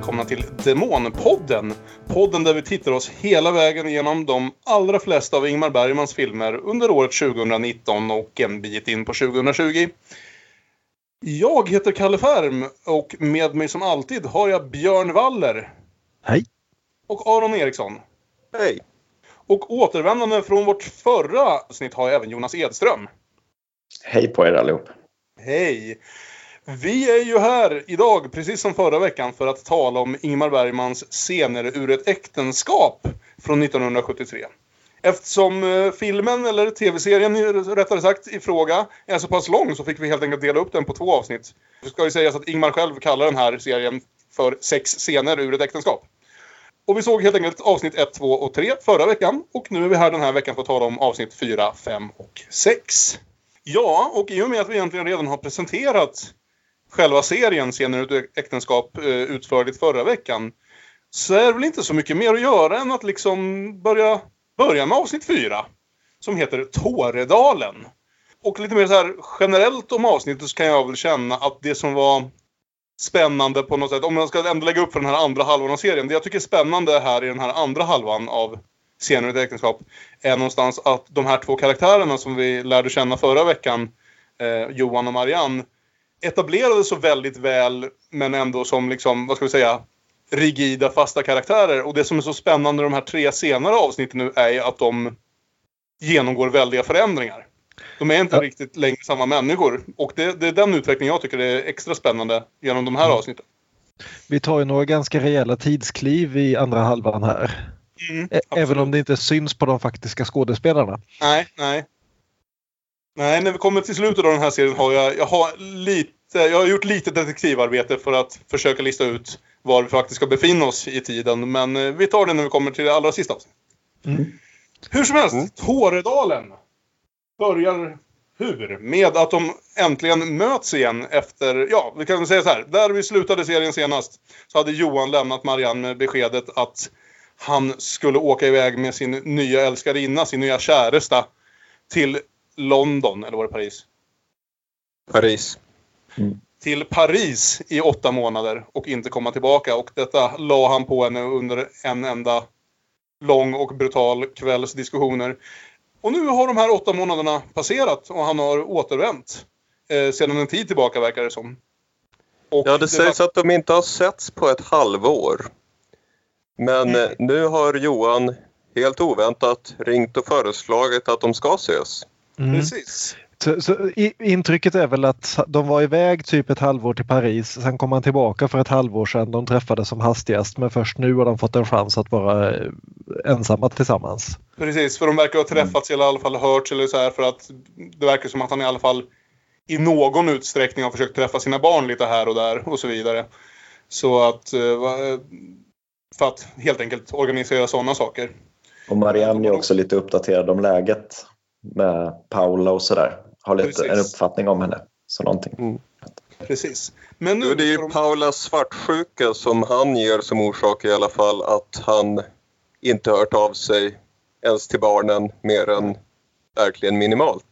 välkomna till Dämon-podden. Podden där vi tittar oss hela vägen igenom de allra flesta av Ingmar Bergmans filmer under året 2019 och en bit in på 2020. Jag heter Kalle Färm och med mig som alltid har jag Björn Waller. Hej. Och Aron Eriksson. Hej. Och återvändande från vårt förra avsnitt har jag även Jonas Edström. Hej på er allihop. Hej. Vi är ju här idag, precis som förra veckan, för att tala om Ingmar Bergmans Scener ur ett äktenskap från 1973. Eftersom filmen, eller tv-serien rättare sagt, i fråga är så pass lång så fick vi helt enkelt dela upp den på 2 avsnitt. Det ska ju sägas att Ingmar själv kallar den här serien för 6 scener ur ett äktenskap. Och vi såg helt enkelt avsnitt 1, 2 och 3 förra veckan. Och nu är vi här den här veckan för att tala om avsnitt 4, 5 och 6. Ja, och i och med att vi egentligen redan har presenterat själva serien Scener ur ett äktenskap utförligt förra veckan, så är det väl inte så mycket mer att göra än att liksom börja med avsnitt 4, som heter Tåredalen. Och lite mer så här generellt om avsnittet så kan jag väl känna att det som var spännande på något sätt, om jag ska ändå lägga upp för den här andra halvan av serien, det jag tycker är spännande här i den här andra halvan av Scener ur ett äktenskap är någonstans att de här 2 karaktärerna som vi lärde känna förra veckan, Johan och Marianne, etablerade så väldigt väl, men ändå som liksom, vad ska vi säga, rigida, fasta karaktärer. Och det som är så spännande i de här 3 senare avsnitten nu är att de genomgår väldiga förändringar. De är inte riktigt längre samma människor. Och det är den utvecklingen jag tycker är extra spännande genom de här avsnitten. Vi tar ju några ganska rejäla tidskliv i andra halvan här. Även om det inte syns på de faktiska skådespelarna. Nej, när vi kommer till slutet av den här serien har jag har gjort lite detektivarbete för att försöka lista ut var vi faktiskt ska befinna oss i tiden. Men vi tar det när vi kommer till det allra sista avsnittet. Hur som helst, Tåredalen börjar med att de äntligen möts igen efter, ja, vi kan säga så här, där vi slutade serien senast så hade Johan lämnat Marianne med beskedet att han skulle åka iväg med sin nya älskarinna, sin nya käresta, till London, eller var det Paris? Paris. Till Paris i 8 månader och inte komma tillbaka. Och detta la han på henne under en enda lång och brutal kvälls diskussioner. Och nu har de här 8 månaderna passerat och han har återvänt sedan en tid tillbaka, verkar det som. Och ja, det sägs att de inte har setts på ett halvår. Men nu har Johan helt oväntat ringt och föreslagit att de ska ses. Precis. Så intrycket är väl att de var iväg typ ett halvår till Paris, sen kom han tillbaka för ett halvår sedan, de träffades som hastigast, men först nu har de fått en chans att vara ensamma tillsammans. Precis, för de verkar ha träffats eller i alla fall hörts eller så här, för att det verkar som att han i alla fall i någon utsträckning har försökt träffa sina barn lite här och där och så vidare. Så att, för att helt enkelt organisera sådana saker. Och Marianne är också lite uppdaterad om läget med Paula och sådär. Har lite en uppfattning om henne. Så någonting. Precis. Men nu, det är ju Paulas svartsjuka som han ger som orsak i alla fall att han inte hört av sig ens till barnen mer än verkligen minimalt.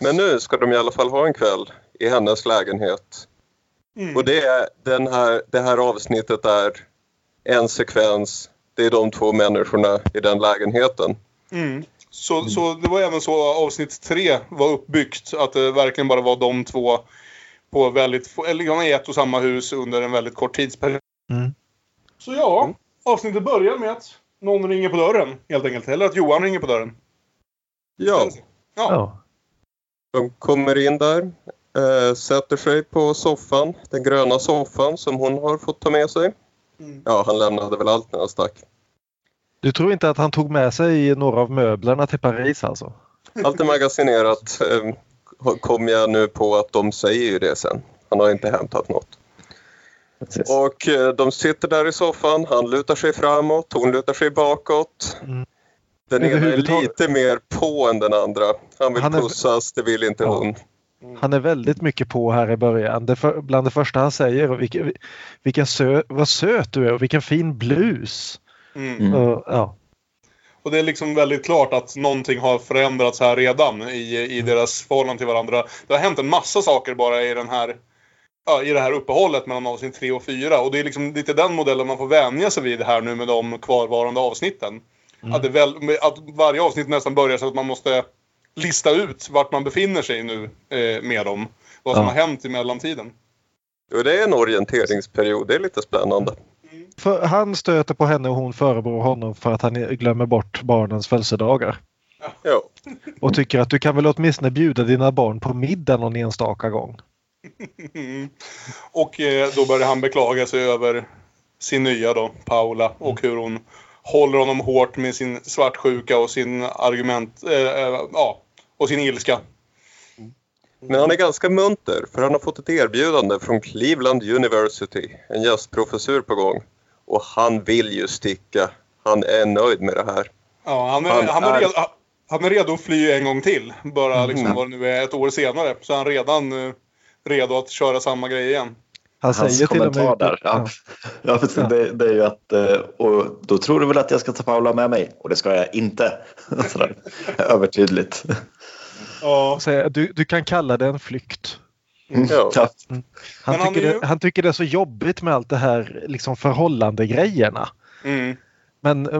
Men nu ska de i alla fall ha en kväll i hennes lägenhet. Och det är det här avsnittet är en sekvens. Det är de 2 människorna i den lägenheten. Så det var även så avsnitt 3 var uppbyggt, att det verkligen bara var de 2 på väldigt, eller i ett och samma hus under en väldigt kort tidsperiod. Så ja, avsnittet börjar med att någon ringer på dörren helt enkelt, eller att Johan ringer på dörren. Ja. De kommer in där, sätter sig på soffan, den gröna soffan som hon har fått ta med sig. Ja, han lämnade väl allt när han stack. Du tror inte att han tog med sig några av möblerna till Paris alltså? Allt är magasinerat. Kom jag nu på att de säger ju det sen. Han har inte hämtat något. Precis. Och de sitter där i soffan. Han lutar sig framåt. Hon lutar sig bakåt. Den ena är lite mer på än den andra. Han vill pussas. Det vill inte hon. Han är väldigt mycket på här i början. Bland det första han säger. Vad söt du är och vilken fin blus. Och det är liksom väldigt klart att någonting har förändrats här redan i deras förhållande till varandra. Det har hänt en massa saker bara i den här ja, i det här uppehållet mellan avsnitt 3 och 4. Och det är liksom lite den modellen man får vänja sig vid här nu med de kvarvarande avsnitten. Mm. Att varje avsnitt nästan börjar så att man måste lista ut vart man befinner sig nu med dem. Vad som har hänt i mellantiden. Jo, det är en orienteringsperiod. Det är lite spännande. Mm. För han stöter på henne och hon förebrår honom för att han glömmer bort barnens födelsedagar. Ja. Och tycker att du kan väl åtminstone bjuda dina barn på middag någon enstaka gång. Och då börjar han beklaga sig över sin nya då, Paula. Och hur hon håller honom hårt med sin svartsjuka och sin argument och sin ilska. Men han är ganska munter, för han har fått ett erbjudande från Cleveland University, en gästprofessur på gång. Och han vill ju sticka. Han är nöjd med det här. Ja, han är redo att fly en gång till. Bara liksom vad det nu är, ett år senare. Så är han redan redo att köra samma grej igen. Hans säger kommentar till och med där. Ja, för det är ju att och då tror du väl att jag ska ta Paula med mig? Och det ska jag inte. Sådär, övertydligt. Ja. Du kan kalla det en flykt. Mm. Ja. Han tycker det är så jobbigt med allt det här liksom förhållandegrejerna. Mm.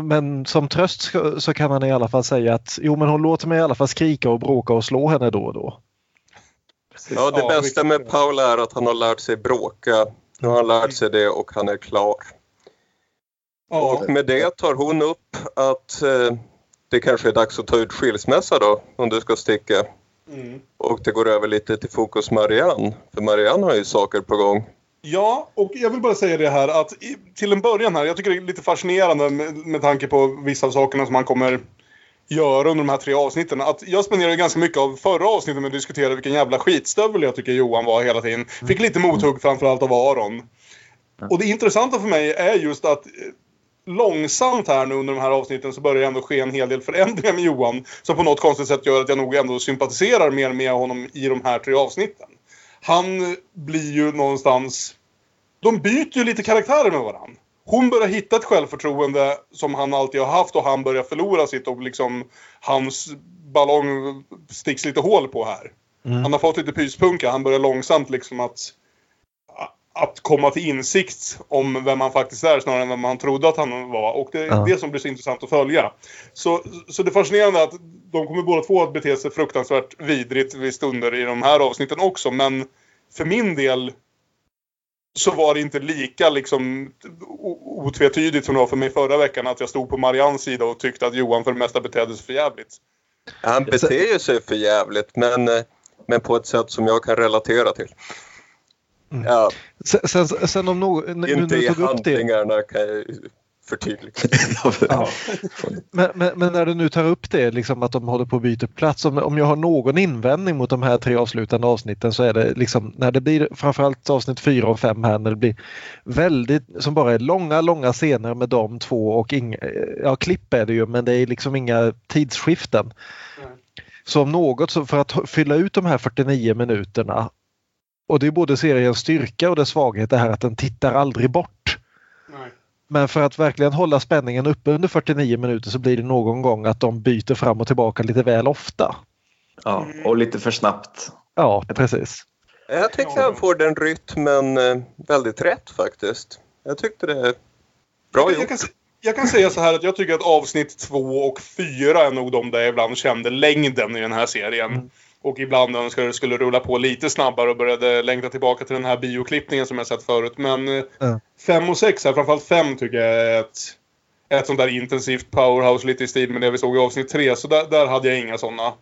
Men som tröst så kan man i alla fall säga att jo, men hon låter mig i alla fall skrika och bråka och slå henne då och då. Ja, det bästa med Paula är att han har lärt sig bråka. Nu har han lärt sig det och han är klar. Och med det tar hon upp att det kanske är dags att ta ut skilsmässa då, om du ska sticka. Mm. Och det går över lite till fokus Marianne, för Marianne har ju saker på gång. Ja, och jag vill bara säga det här att till en början här, jag tycker det är lite fascinerande med tanke på vissa av sakerna som man kommer göra under de här 3 avsnitten. Att jag spenderade ganska mycket av förra avsnitten med att diskutera vilken jävla skitstövel jag tycker Johan var hela tiden. Fick lite mothugg framförallt av Aron. Och det intressanta för mig är just att långsamt här nu under de här avsnitten så börjar det ändå ske en hel del förändringar med Johan. Som på något konstigt sätt gör att jag nog ändå sympatiserar mer med honom i de här 3 avsnitten. Han blir ju någonstans... De byter ju lite karaktärer med varandra. Hon börjar hitta ett självförtroende som han alltid har haft och han börjar förlora sitt och liksom hans ballong sticks lite hål på här. Mm. Han har fått lite pyspunka. Han börjar långsamt liksom att komma till insikt om vem han faktiskt är snarare än vem han trodde att han var. Och det är det som blir så intressant att följa. Så det fascinerande är att de kommer båda två att bete sig fruktansvärt vidrigt vid stunder i de här avsnitten också. Men för min del så var det inte lika liksom otvetydigt som det var för mig förra veckan att jag stod på Marians sida och tyckte att Johan för det mesta betedde sig för jävligt. Han beter ju sig för jävligt men på ett sätt som jag kan relatera till. Mm. Ja. Sen om inte i handlingarna kan jag förtydliga. Ja. Men när du nu tar upp det liksom att de håller på att byta plats, om jag har någon invändning mot de här 3 avslutande avsnitten så är det liksom när det blir framförallt avsnitt 4 och 5 här när det blir väldigt som bara är långa scener med de två och klipp är det ju, men det är liksom inga tidsskiften. Mm. Så om något så för att fylla ut de här 49 minuterna. Och det är både seriens styrka och dess svaghet är här att den tittar aldrig bort. Nej. Men för att verkligen hålla spänningen uppe under 49 minuter så blir det någon gång att de byter fram och tillbaka lite väl ofta. Ja, och lite för snabbt. Ja, precis. Jag tyckte han får den rytmen väldigt rätt faktiskt. Jag tyckte det är bra gjort. Jag kan säga så här att jag tycker att avsnitt 2 och 4 är nog de där jag ibland kände längden i den här serien. Mm. Och ibland önskade det skulle rulla på lite snabbare och började längta tillbaka till den här bioklippningen som jag sett förut. Men 5 och 6 här, framförallt 5 tycker jag är ett sånt där intensivt powerhouse lite i stil med det vi såg i avsnitt 3. Så där hade jag inga sådana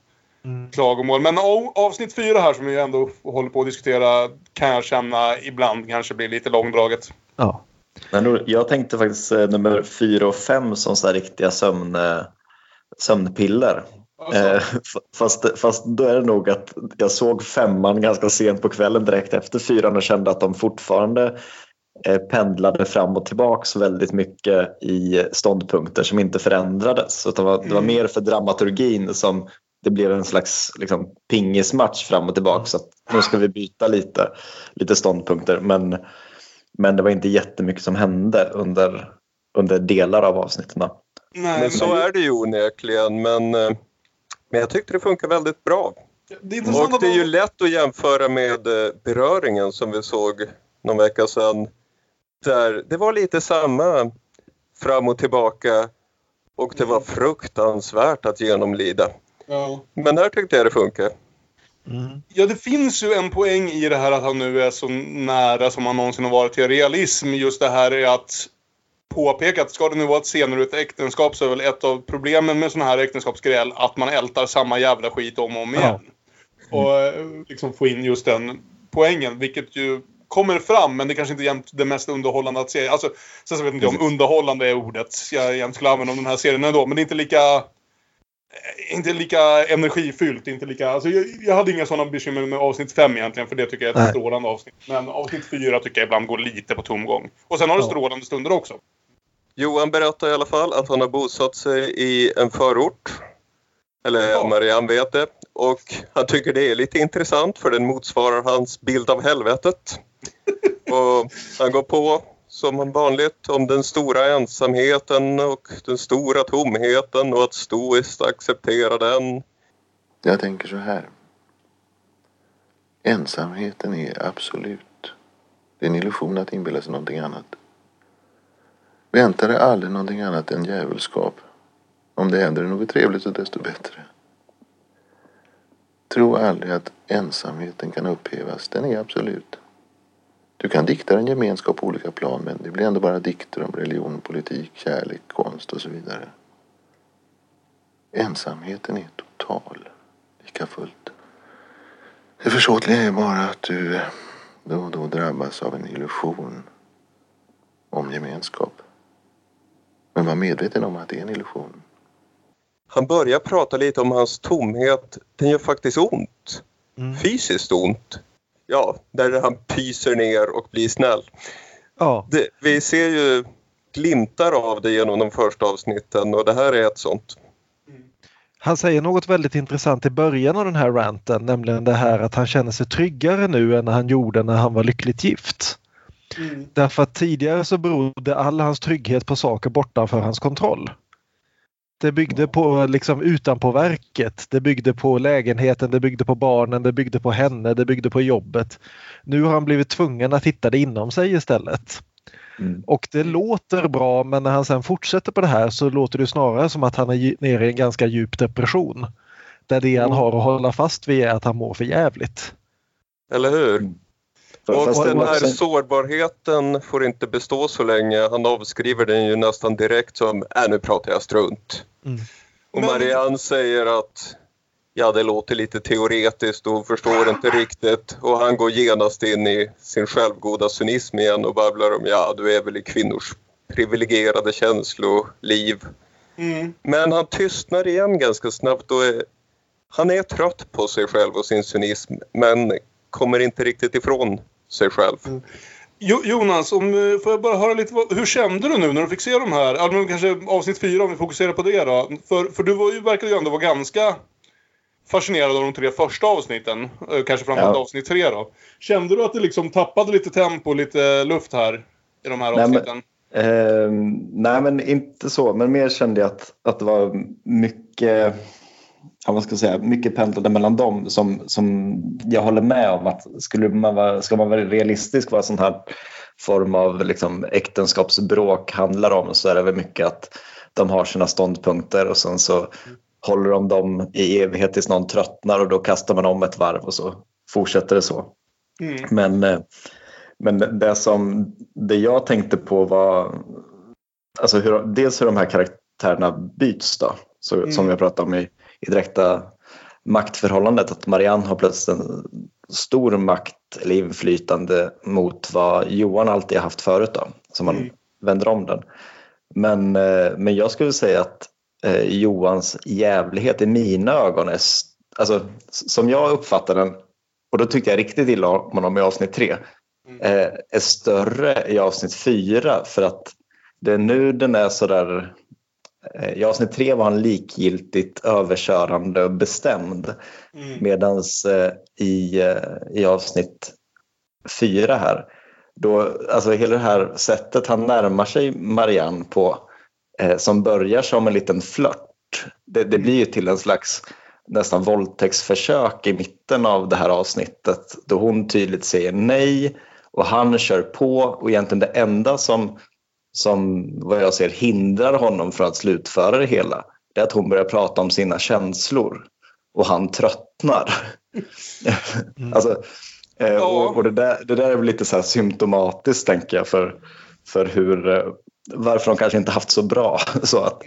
klagomål. Men avsnitt 4 här som vi ändå håller på att diskutera kan jag känna ibland kanske blir lite långdraget. Ja. Jag tänkte faktiskt nummer 4 och 5 som så här riktiga sömnpiller. Fast då är det nog att jag såg 5:an ganska sent på kvällen direkt efter 4:an och kände att de fortfarande pendlade fram och tillbaks väldigt mycket i ståndpunkter som inte förändrades. Utan det var mer för dramaturgin som det blev en slags liksom, pingismatch fram och tillbaka. Så att nu ska vi byta lite ståndpunkter. Men det var inte jättemycket som hände under delar av avsnitten. Nej, men så är det ju onekligen, men jag tyckte det funkar väldigt bra. Det är, och det är ju lätt att jämföra med beröringen som vi såg någon vecka sedan. Där det var lite samma fram och tillbaka och det var fruktansvärt att genomlida. Ja. Men här tyckte jag det funkar. Mm. Ja, det finns ju en poäng i det här att han nu är så nära som han någonsin har varit till realism. Just det här är att påpeka att ska det nu vara ett scener ur ett äktenskap, så är väl ett av problemen med sådana här äktenskapsgräl att man ältar samma jävla skit om och om igen. Ja. Och liksom få in just den poängen, vilket ju kommer fram, men det kanske inte är jämt det mest underhållande att se. Alltså, sen så vet inte jag om underhållande är ordet jag jämt skulle använda om den här serien ändå, men det är inte lika energifyllt, inte lika... Alltså, jag hade inga sådana bekymmer med avsnitt 5 egentligen, för det tycker jag är ett strålande avsnitt. Men avsnitt 4 tycker jag ibland går lite på tomgång. Och sen har det strålande stunder också. Johan berättar i alla fall att han har bosatt sig i en förort. Eller Marianne vet det. Och han tycker det är lite intressant, för den motsvarar hans bild av helvetet. Och han går på, som vanligt, om den stora ensamheten och den stora tomheten och att stoiskt acceptera den. Jag tänker så här. Ensamheten är absolut. Det är en illusion att inbilla sig någonting annat. Väntar det aldrig någonting annat än djävulskap. Om det händer något trevligt, så desto bättre. Tro aldrig att ensamheten kan upphävas. Den är absolut. Du kan dikta en gemenskap på olika plan, men det blir ändå bara dikter om religion, politik, kärlek, konst och så vidare. Ensamheten är total, lika fullt. Det försåtliga är bara att du då och då drabbas av en illusion om gemenskap. Men var medveten om att det är en illusion. Han börjar prata lite om hans tomhet. Den gör faktiskt ont. Mm. Fysiskt ont. Ja, där han pyser ner och blir snäll. Ja. Vi ser ju glimtar av det genom de första avsnitten, och det här är ett sånt. Han säger något väldigt intressant i början av den här ranten, nämligen det här att han känner sig tryggare nu än han gjorde när han var lyckligt gift. Mm. Därför att tidigare så berodde all hans trygghet på saker bortanför hans kontroll. Det byggde på liksom utanpåverket, det byggde på lägenheten, det byggde på barnen, det byggde på henne, det byggde på jobbet. Nu har han blivit tvungen att hitta det inom sig istället. Mm. Och det låter bra, men när han sen fortsätter på det här så låter det snarare som att han är nere i en ganska djup depression. Där det han har att hålla fast vid är att han mår för jävligt. Eller hur? Och den här sårbarheten får inte bestå så länge. Han avskriver den ju nästan direkt som nu pratar jag strunt. Mm. Och Marianne säger att det låter lite teoretiskt och hon förstår inte riktigt. Och han går genast in i sin självgoda cynism igen och babblar om du är väl i kvinnors privilegierade känsloliv. Mm. Men han tystnar igen ganska snabbt och han är trött på sig själv och sin cynism, men kommer inte riktigt ifrån sig själv. Mm. Jonas, får jag bara höra lite, hur kände du nu när du fick se de här? Alltså, kanske avsnitt 4 om vi fokuserar på det då. För du verkade ju ändå vara ganska fascinerad av de 3 första avsnitten. Kanske framförallt avsnitt 3 då. Kände du att det liksom tappade lite tempo, lite luft här i de här avsnitten? Nej men inte så. Men mer kände jag att det var mycket... mycket pendlade mellan dem som jag håller med om att ska man vara realistisk vad sånt här form av liksom äktenskapsbråk handlar om, så är det väl mycket att de har sina ståndpunkter och sen så håller de dem i evighet tills någon tröttnar och då kastar man om ett varv och så fortsätter det så. Mm. Men det jag tänkte på var alltså hur de här karaktärerna byts då, som jag pratade om i direkta maktförhållandet, att Marianne har plötsligt en stor makt eller inflytande mot vad Johan alltid haft förut då, så man vänder om den. Men jag skulle säga att Johans jävlighet i mina ögon är, alltså som jag uppfattar den, och då tyckte jag riktigt illa om honom i avsnitt 3, är större i avsnitt 4, för att det är nu den är sådär. I avsnitt 3 var han likgiltigt överkörande och bestämd. Medan i avsnitt 4 här, då, alltså hela det här sättet han närmar sig Marianne på, som börjar som en liten flört. Det blir ju till en slags nästan våldtäktsförsök i mitten av det här avsnittet, då hon tydligt säger nej och han kör på, och egentligen det enda som vad jag ser hindrar honom från att slutföra det hela, det är att hon börjar prata om sina känslor och han tröttnar. Mm. Alltså, och det där är väl lite så här symptomatiskt, tänker jag, för hur, varför de kanske inte haft så bra. Så att,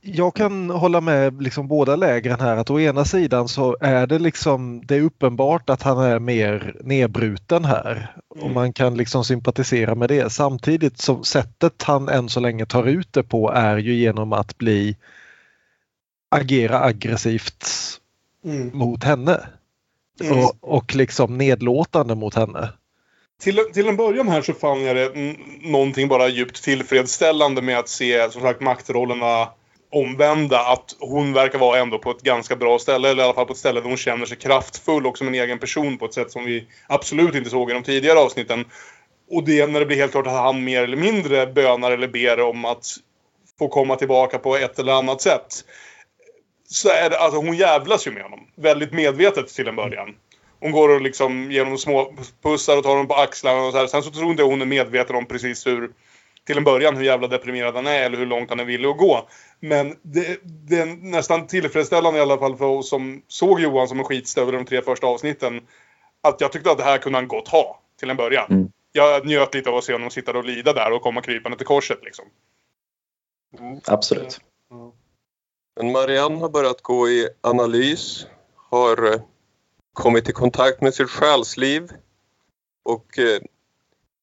Jag kan hålla med liksom båda lägren här, att å ena sidan så är det liksom, det är uppenbart att han är mer nedbruten här, och man kan liksom sympatisera med det, samtidigt som sättet han än så länge tar ut det på är ju genom att agera aggressivt mot henne och liksom nedlåtande mot henne. Till en början här så fann jag det någonting bara djupt tillfredsställande med att se, som sagt, maktrollerna omvända, att hon verkar vara ändå på ett ganska bra ställe, eller i alla fall på ett ställe där hon känner sig kraftfull och som en egen person på ett sätt som vi absolut inte såg i de tidigare avsnitten. Och det när det blir helt klart att han mer eller mindre bönar eller ber om att få komma tillbaka på ett eller annat sätt, så är det, alltså hon jävlas ju med honom väldigt medvetet till en början. Hon går och liksom ger honom små pussar och tar honom på axlarna och så här. Sen så tror inte hon är medveten om precis hur, till en början, hur jävla deprimerad han är eller hur långt han är villig att gå. Men det är nästan tillfredsställande i alla fall för oss som såg Johan som en skitstövel över de 3 första avsnitten, att jag tyckte att det här kunde han gott ha till en början. Jag njöt lite av att se honom sitta och lida där och komma krypande till korset liksom. Absolut. Men Marianne har börjat gå i analys, har kommit i kontakt med sitt själsliv, och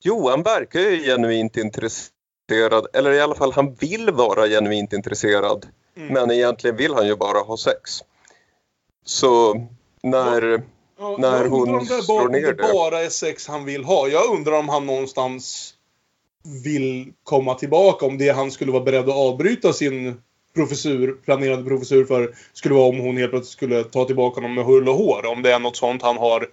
Johan verkar ju genuint intresserad, eller i alla fall han vill vara genuint intresserad, men egentligen vill han ju bara ha sex. Så när hon slår ner det bara är sex han vill ha. Jag undrar om han någonstans vill komma tillbaka, om det han skulle vara beredd att avbryta sin planerad professur för skulle vara om hon helt plötsligt skulle ta tillbaka honom med hull och hår, om det är något sånt han har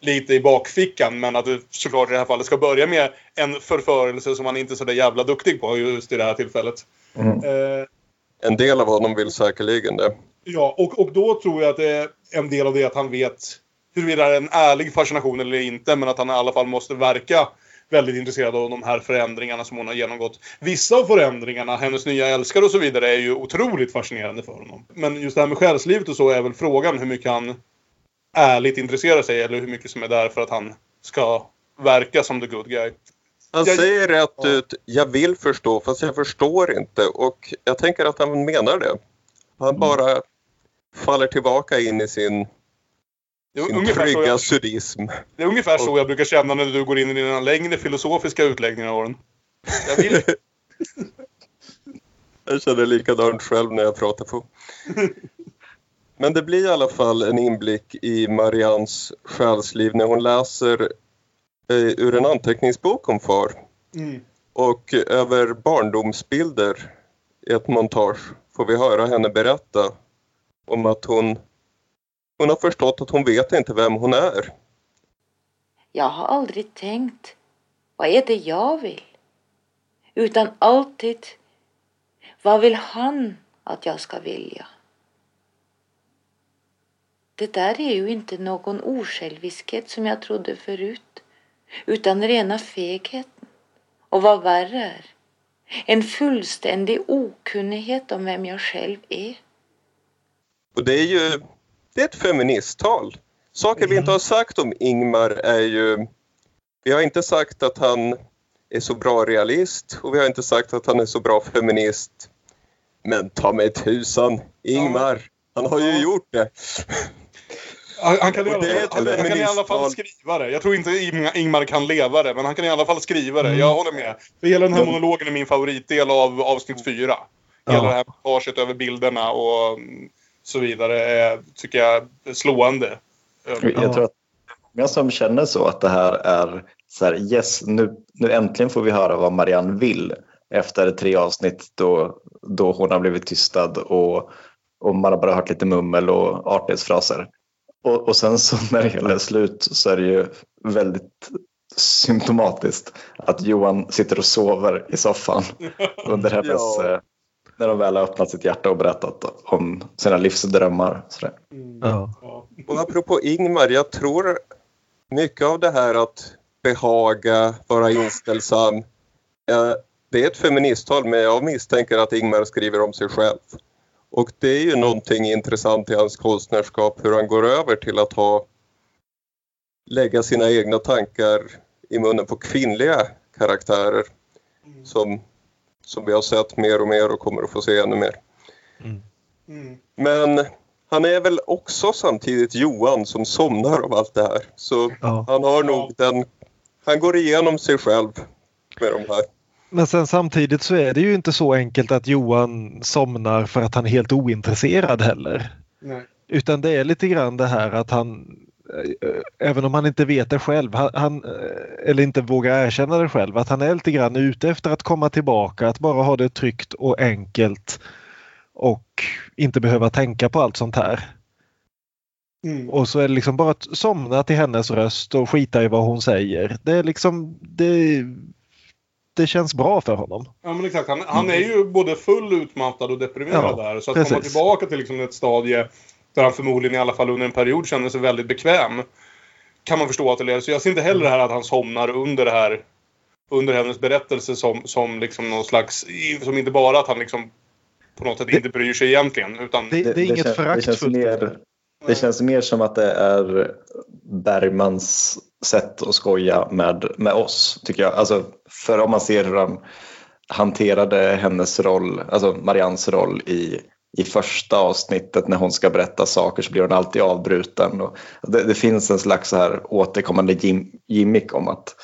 lite i bakfickan, men att det såklart i det här fallet ska börja med en förförelse som han inte är så där jävla duktig på just i det här tillfället. En del av honom vill säkerligen det. Ja, och då tror jag att det är en del av det att han vet huruvida det är en ärlig fascination eller inte, men att han i alla fall måste verka väldigt intresserad av de här förändringarna som hon har genomgått. Vissa av förändringarna, hennes nya älskare och så vidare, är ju otroligt fascinerande för honom. Men just det här med själslivet och så är väl frågan hur mycket han ärligt intresserar sig, eller hur mycket som är där för att han ska verka som the good guy. Han säger rätt ut, jag vill förstå fast jag förstår inte, och jag tänker att han menar det. Han bara faller tillbaka in i sin trygga sudism. Det är ungefär så jag brukar känna när du går in i dina längre filosofiska utläggningar, Aron. Jag känner likadant själv när jag pratar på. Men det blir i alla fall en inblick i Marians själsliv när hon läser ur en anteckningsbok om far. Och över barndomsbilder i ett montage får vi höra henne berätta om att hon har förstått att hon vet inte vem hon är. Jag har aldrig tänkt, vad är det jag vill? Utan alltid, vad vill han att jag ska vilja? Det där är ju inte någon osjälviskhet som jag trodde förut, utan rena fegheten. Och vad värre är, en fullständig okunnighet om vem jag själv är. Och det är ju... det är ett feministtal. Saker vi inte har sagt om Ingmar är ju... vi har inte sagt att han är så bra realist, och vi har inte sagt att han är så bra feminist. Men ta mig tusan, Ingmar. Han har ju gjort det. Han kan i alla fall skriva det. Jag tror inte Ingmar kan leva det, men han kan i alla fall skriva det. Jag håller med. För hela den här monologen är min favoritdel av avsnitt 4. Hela det här passet över bilderna och... så vidare är, tycker jag, slående. Jag tror att många som känner så, att det här är så här, yes, nu äntligen får vi höra vad Marianne vill efter 3 avsnitt då hon har blivit tystad och man har bara hört lite mummel och artighetsfraser. Och sen så när det hela är slut så är det ju väldigt symptomatiskt att Johan sitter och sover i soffan under hennes när de väl har öppnat sitt hjärta och berättat om sina livsdrömmar. Ja. Och apropå Ingmar, jag tror mycket av det här att behaga, vara inställsam, det är ett feministhåll, men jag misstänker att Ingmar skriver om sig själv. Och det är ju någonting intressant i hans konstnärskap, hur han går över till att lägga sina egna tankar i munnen på kvinnliga karaktärer som vi har sett mer och mer och kommer att få se ännu mer. Mm. Mm. Men han är väl också samtidigt Johan som somnar av allt det här. Så han har nog han går igenom sig själv med de här. Men sen samtidigt så är det ju inte så enkelt att Johan somnar för att han är helt ointresserad heller. Nej. Utan det är lite grann det här att han, även om han inte vet det själv, han, eller inte vågar erkänna det själv, att han är lite grann ute efter att komma tillbaka, att bara ha det tryggt och enkelt och inte behöva tänka på allt sånt här. Mm. Och så är det liksom bara att somna till hennes röst och skita i vad hon säger. Det är liksom, det känns bra för honom. Ja, men exakt. Han är ju både full, utmattad och deprimerad där. Så att komma tillbaka till liksom ett stadie där han förmodligen i alla fall under en period känner sig väldigt bekväm, kan man förstå att det är. Så jag ser inte heller det här att han somnar under det här, under hennes berättelse som liksom någon slags, som inte bara att han liksom på något sätt inte bryr sig egentligen. Utan det är inget föraktfullt. Det känns mer som att det är Bergmans sätt att skoja med oss, tycker jag. Alltså, för om man ser hur han hanterade hennes roll, alltså Marians roll i första avsnittet när hon ska berätta saker, så blir hon alltid avbruten. Och det finns en slags så här återkommande gimmick om att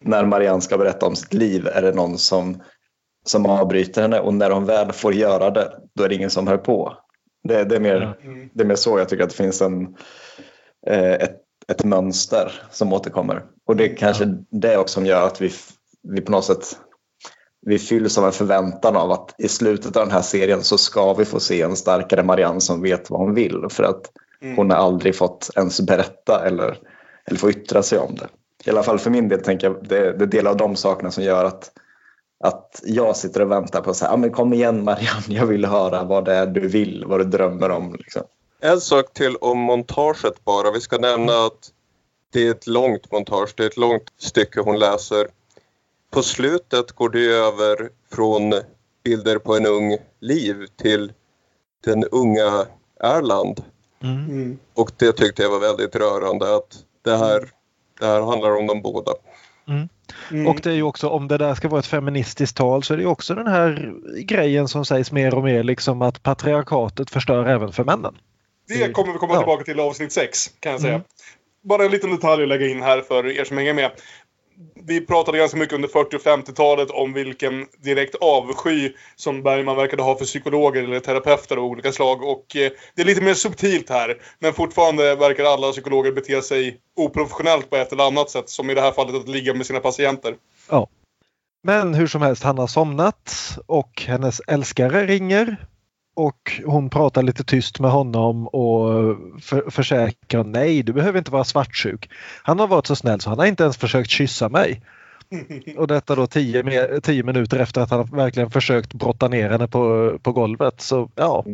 när Marianne ska berätta om sitt liv är det någon som avbryter henne, och när hon väl får göra det, då är det ingen som hör på. Det är mer så jag tycker att det finns ett mönster som återkommer. Och det är kanske det också som gör att vi på något sätt, vi fylls av en förväntan av att i slutet av den här serien så ska vi få se en starkare Marianne som vet vad hon vill, för att hon har aldrig fått ens berätta eller få yttra sig om det. I alla fall för min del tänker jag, det är del av de sakerna som gör att jag sitter och väntar på så här, men kom igen Marianne, jag vill höra vad det är du vill, vad du drömmer om liksom. En sak till om montaget bara. Vi ska nämna att det är ett långt montage, det är ett långt stycke hon läser. På slutet går det över från bilder på en ung Liv till den unga Erland. Mm. Och det tyckte jag var väldigt rörande, att det här handlar om dem båda. Mm. Mm. Och det är ju också, om det där ska vara ett feministiskt tal, så är det ju också den här grejen som sägs mer och mer, liksom att patriarkatet förstör även för männen. Det kommer vi komma tillbaka till i avsnitt 6, kan jag säga. Bara en liten detalj att lägga in här för er som hänger med. Vi pratade ganska mycket under 40- och 50-talet om vilken direkt avsky som Bergman verkade ha för psykologer eller terapeuter av olika slag. Och det är lite mer subtilt här. Men fortfarande verkar alla psykologer bete sig oprofessionellt på ett eller annat sätt. Som i det här fallet att ligga med sina patienter. Ja. Men hur som helst, han har somnat och hennes älskare ringer. Och hon pratar lite tyst med honom och försäkrar, nej, du behöver inte vara svartsjuk. Han har varit så snäll så han har inte ens försökt kyssa mig. Och detta då 10 minuter efter att han verkligen försökt brotta ner henne på golvet. Så ja.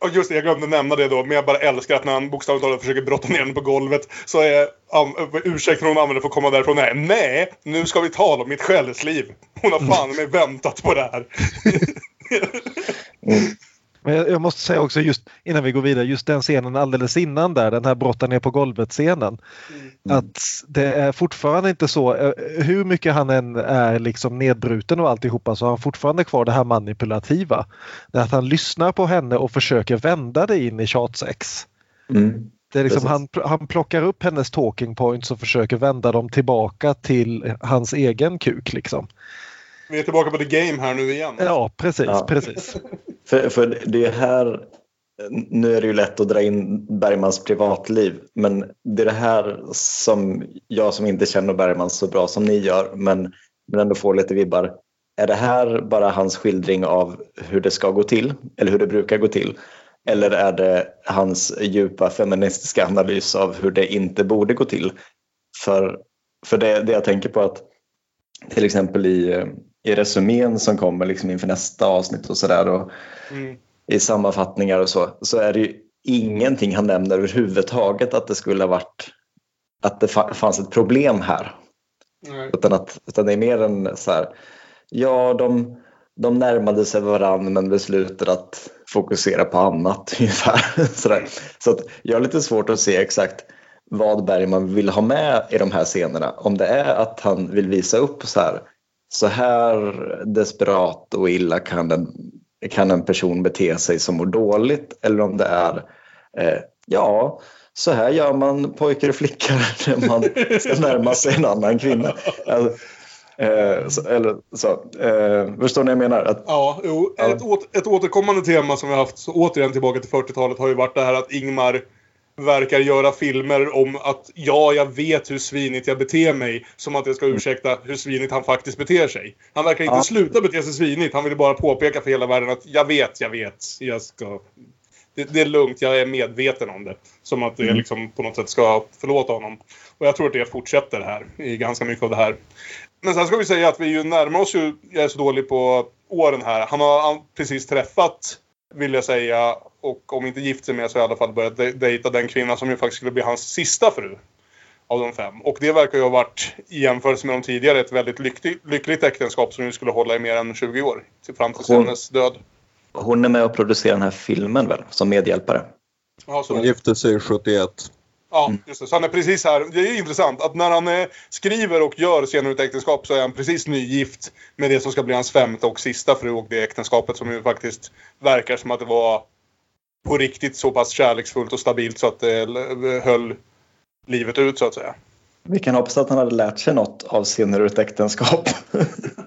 Och just det, jag glömde nämna det då, men jag bara älskar att när han bokstavligt talat försöker brotta ner henne på golvet, så är ursäkten hon använder för att komma därifrån, nej, nu ska vi tala om mitt själsliv. Hon har fan mig väntat på det här. Men jag måste säga också, just innan vi går vidare, just den scenen alldeles innan där, den här brotta ner på golvet-scenen, att det är fortfarande inte så, hur mycket han än är liksom nedbruten och alltihopa, så har han fortfarande kvar det här manipulativa, det att han lyssnar på henne och försöker vända det in i tjatsex. Det är liksom, han plockar upp hennes talking points och försöker vända dem tillbaka till hans egen kuk liksom. Vi är tillbaka på the game här nu igen. Ja, precis. För det här, nu är det ju lätt att dra in Bergmans privatliv, men det är det här som jag som inte känner Bergman så bra som ni gör, men ändå får lite vibbar. Är det här bara hans skildring av hur det ska gå till, eller hur det brukar gå till? Eller är det hans djupa feministiska analys av hur det inte borde gå till? För det jag tänker på, att till exempel i i resumén som kommer liksom inför nästa avsnitt och sådär och i sammanfattningar och så är det ju ingenting han nämner överhuvudtaget att det skulle ha varit att det fanns ett problem här. Mm. Utan det är mer en så här, ja, de närmade sig varann men beslutade att fokusera på annat ungefär. Så att jag har lite svårt att se exakt vad Bergman vill ha med i de här scenerna. Om det är att han vill visa upp så här desperat och illa kan en person bete sig som mår dåligt, eller om det är så här gör man pojkar och flickor när man ska närma sig en annan kvinna. Alltså, förstår ni vad jag menar? Ett återkommande tema som vi har haft så återigen tillbaka till 40-talet har ju varit det här att Ingmar verkar göra filmer om att jag vet hur svinigt jag beter mig, som att jag ska ursäkta hur svinigt han faktiskt beter sig. Han verkar inte sluta bete sig svinigt, han vill bara påpeka för hela världen att jag ska... Det är lugnt, jag är medveten om det. Som att det liksom på något sätt ska förlåta honom. Och jag tror att det fortsätter här i ganska mycket av det här. Men sen ska vi säga att vi ju närmar oss ju, jag är så dålig på åren här. Han har precis träffat, vill jag säga, och om inte gift sig med så har i alla fall börjat dejta den kvinna som ju faktiskt skulle bli hans sista fru av de 5. Och det verkar ju ha varit, i jämförelse med de tidigare, ett väldigt lyckligt äktenskap som ju skulle hålla i mer än 20 år. Fram till hennes död. Hon är med och producerar den här filmen väl, som medhjälpare. Ja, så hon gifte sig 71. Ja, just det. Så han är precis här. Det är intressant att när han skriver och gör Scener ur ett äktenskap så är han precis nygift med det som ska bli hans 5:e och sista fru, och det äktenskapet som ju faktiskt verkar som att det var på riktigt så pass kärleksfullt och stabilt så att det höll livet ut så att säga. Vi kan hoppas att han hade lärt sig något av Scener ur ett äktenskap.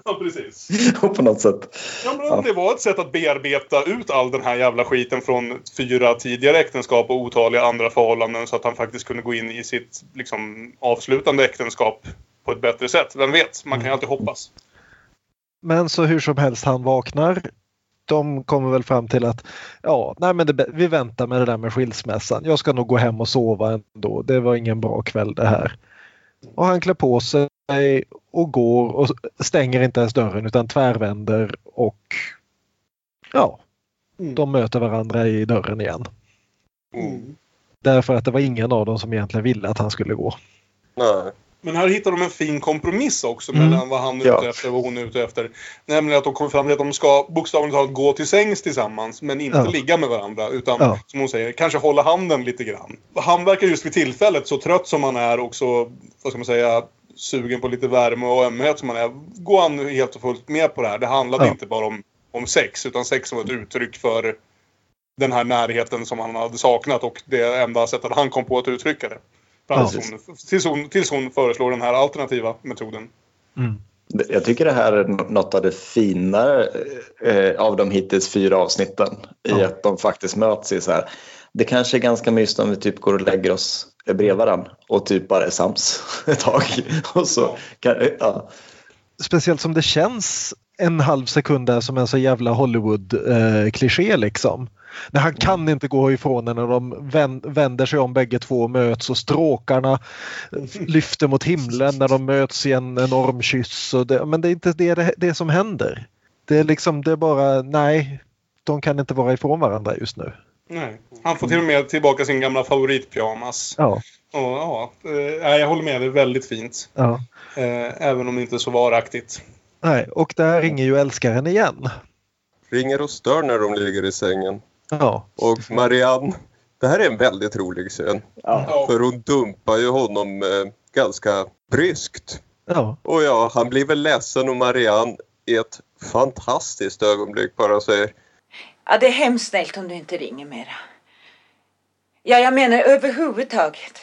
Ja, precis. På något sätt. Ja, men det var ett sätt att bearbeta ut all den här jävla skiten från 4 tidigare äktenskap och otaliga andra förhållanden så att han faktiskt kunde gå in i sitt liksom, avslutande äktenskap på ett bättre sätt. Vem vet? Man kan ju alltid hoppas. Men så hur som helst, han vaknar. De kommer väl fram till att vi väntar med det där med skilsmässan. Jag ska nog gå hem och sova ändå. Det var ingen bra kväll det här. Och han klär på sig och går och stänger inte ens dörren utan tvärvänder och de möter varandra i dörren igen. Mm. Därför att det var ingen av dem som egentligen ville att han skulle gå. Nej. Men här hittar de en fin kompromiss också mellan vad han är ute efter och vad hon är ute efter. Nämligen att de kommer fram till att de ska bokstavligt talat gå till sängs tillsammans men inte ligga med varandra utan som hon säger, kanske hålla handen lite grann. Han verkar just vid tillfället, så trött som han är och så, vad ska man säga, sugen på lite värme och ömhet som han är, går han helt och fullt med på det här. Det handlade inte bara om sex utan sex var ett uttryck för den här närheten som han hade saknat och det enda sättet han kom på att uttrycka det. Tills hon föreslår den här alternativa metoden. Mm. Jag tycker det här är något av det finare av de hittills 4 avsnitten i att de faktiskt möts i så här. Det kanske är ganska mysigt om vi typ går och lägger oss bredvid varandra och typ bara är sams ett tag. Och så speciellt som det känns en halv sekund där som en så jävla Hollywood-kliché liksom. När han kan inte gå ifrån henne och de vänder sig om bägge två och möts och stråkarna lyfter mot himlen när de möts i en enorm kyss. Och det, men det är inte det som händer. Det är liksom, det är bara, nej, de kan inte vara ifrån varandra just nu. Nej, han får till och med tillbaka sin gamla favoritpyjamas. Ja. Jag håller med, det är väldigt fint. Ja. Även om det inte är så varaktigt. Nej, och där ringer ju älskaren igen. Ringer och stör när de ligger i sängen. Ja. Och Marianne, det här är en väldigt rolig scen. Ja. För hon dumpar ju honom ganska bryskt. Ja. Och han blir väl ledsen och Marianne i ett fantastiskt ögonblick bara säger: Ja, det är hemskt snällt om du inte ringer mera. Ja, jag menar överhuvudtaget.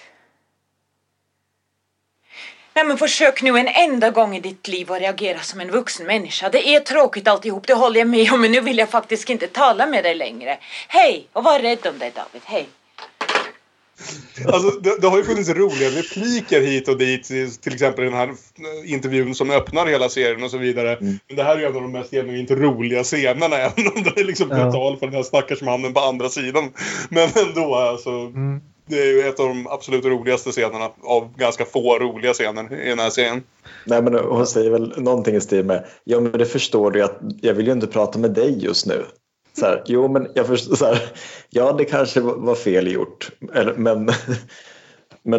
Nej, men försök nu en enda gång i ditt liv att reagera som en vuxen människa. Det är tråkigt alltihop, det håller jag med om. Men nu vill jag faktiskt inte tala med dig längre. Hej, och var rädd om dig, David. Hej. Alltså, det har ju funnits roliga repliker hit och dit. Till exempel den här intervjun som öppnar hela serien och så vidare. Mm. Men det här är ju en av de mest genuint roliga scenerna. Även om det är liksom brutal för den här stackarsmannen på andra sidan. Men ändå, alltså... Mm. Det är ju ett av de absolut roligaste scenerna av ganska få roliga scener i den här scenen. Nej, men hon säger väl någonting i stil med, ja men det förstår du att jag vill ju inte prata med dig just nu. Så här, jo men jag förstår så här, ja det kanske var fel gjort eller, men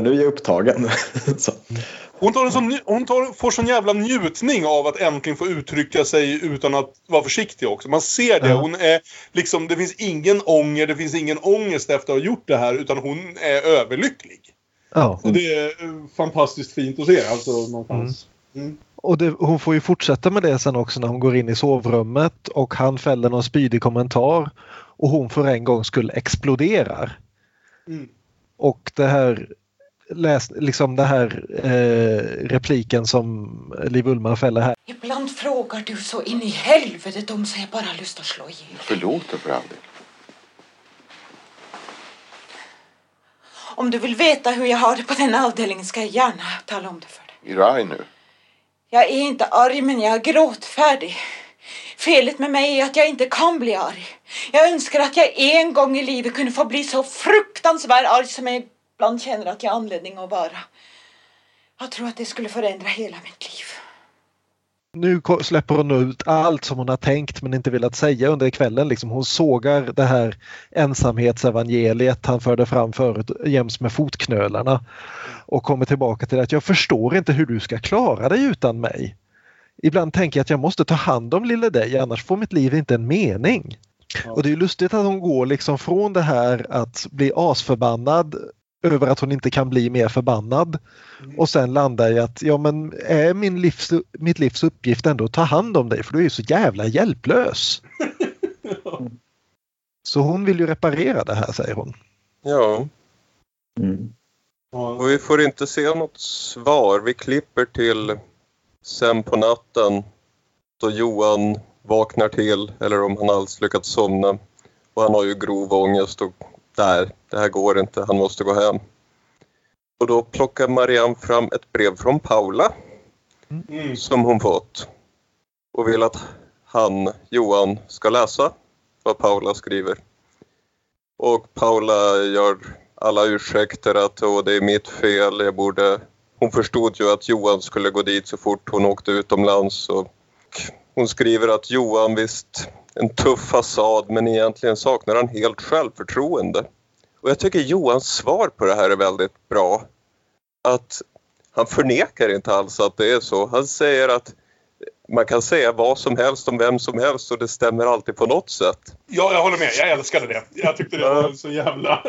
nu är jag upptagen. Så. Hon får sån jävla njutning av att äntligen få uttrycka sig utan att vara försiktig också. Man ser det. Hon är liksom, det finns ingen ånger, det finns ingen ångest efter att ha gjort det här, utan hon är överlycklig. Ja. Och det är fantastiskt fint att se alltså någonstans. Mm. Och hon får ju fortsätta med det sen också när hon går in i sovrummet och han fäller någon spydig kommentar och hon för en gång skulle explodera. Mm. Och det här liksom det här repliken som Liv Ullmann fäller här. Ibland frågar du så in i helvetet om så jag bara lust att slå ihjäl. Förlåt dig för all del. Om du vill veta hur jag har det på den avdelningen ska jag gärna tala om det för dig. Är du arg nu? Jag är inte arg, men jag är gråtfärdig. Felet med mig är att jag inte kan bli arg. Jag önskar att jag en gång i livet kunde få bli så fruktansvärt arg som jag ibland känner att jag har anledning att vara. Jag tror att det skulle förändra hela mitt liv. Nu släpper hon ut allt som hon har tänkt men inte velat säga under kvällen. Liksom hon sågar det här ensamhetsevangeliet han förde fram förut jäms med fotknölarna. Och kommer tillbaka till att jag förstår inte hur du ska klara dig utan mig. Ibland tänker jag att jag måste ta hand om lille dig, annars får mitt liv inte en mening. Ja. Och det är lustigt att hon går liksom från det här att bli asförbannad över att hon inte kan bli mer förbannad. Mm. Och sen landar i att ja, men är mitt livs uppgift ändå att ta hand om dig, för du är ju så jävla hjälplös. Ja. Så hon vill ju reparera det här, säger hon. Ja. Mm. Och vi får inte se något svar. Vi klipper till sen på natten då Johan vaknar till, eller om han alls lyckats somna. Och han har ju grov ångest och det här går inte, han måste gå hem. Och då plockar Marianne fram ett brev från Paula som hon fått. Och vill att Johan ska läsa vad Paula skriver. Och Paula gör alla ursäkter att det är mitt fel, hon förstod ju att Johan skulle gå dit så fort hon åkte utomlands. Och hon skriver att Johan visst en tuff fasad men egentligen saknar han helt självförtroende. Och jag tycker Johans svar på det här är väldigt bra. Att han förnekar inte alls att det är så. Han säger att man kan säga vad som helst om vem som helst och det stämmer alltid på något sätt. Ja, jag håller med. Jag älskade det. Jag tyckte det var så jävla...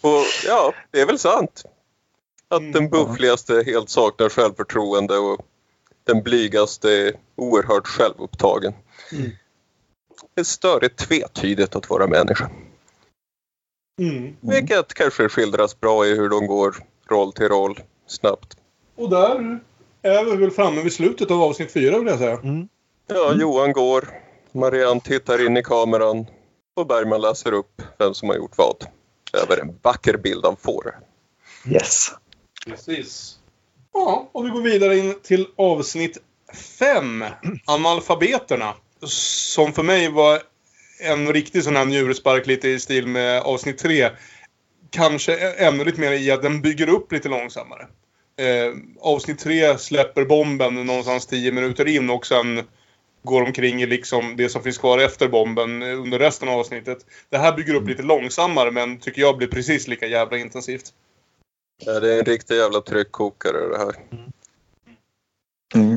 Och ja, det är väl sant. Att den buffligaste helt saknar självförtroende och den blygaste är oerhört självupptagen. Mm. Det är större tvetydigt att vara människa. Vilket kanske skildras bra i hur de går roll till roll snabbt. Och där är vi väl framme vid slutet av avsnitt 4 vill jag säga. Ja, Johan går, Marianne tittar in i kameran och Bergman läser upp vem som har gjort vad. Över en vacker bild av Fårö. Yes. Precis. Ja, och vi går vidare in till avsnitt 5. Analfabeterna. Som för mig var en riktig sån här njurspark lite i stil med avsnitt 3. Kanske ännu lite mer i att den bygger upp lite långsammare. Avsnitt 3 släpper bomben någonstans 10 minuter in och sen går omkring i liksom det som finns kvar efter bomben under resten av avsnittet. Det här bygger upp lite långsammare men tycker jag blir precis lika jävla intensivt. Ja, det är en riktig jävla tryckkokare det här.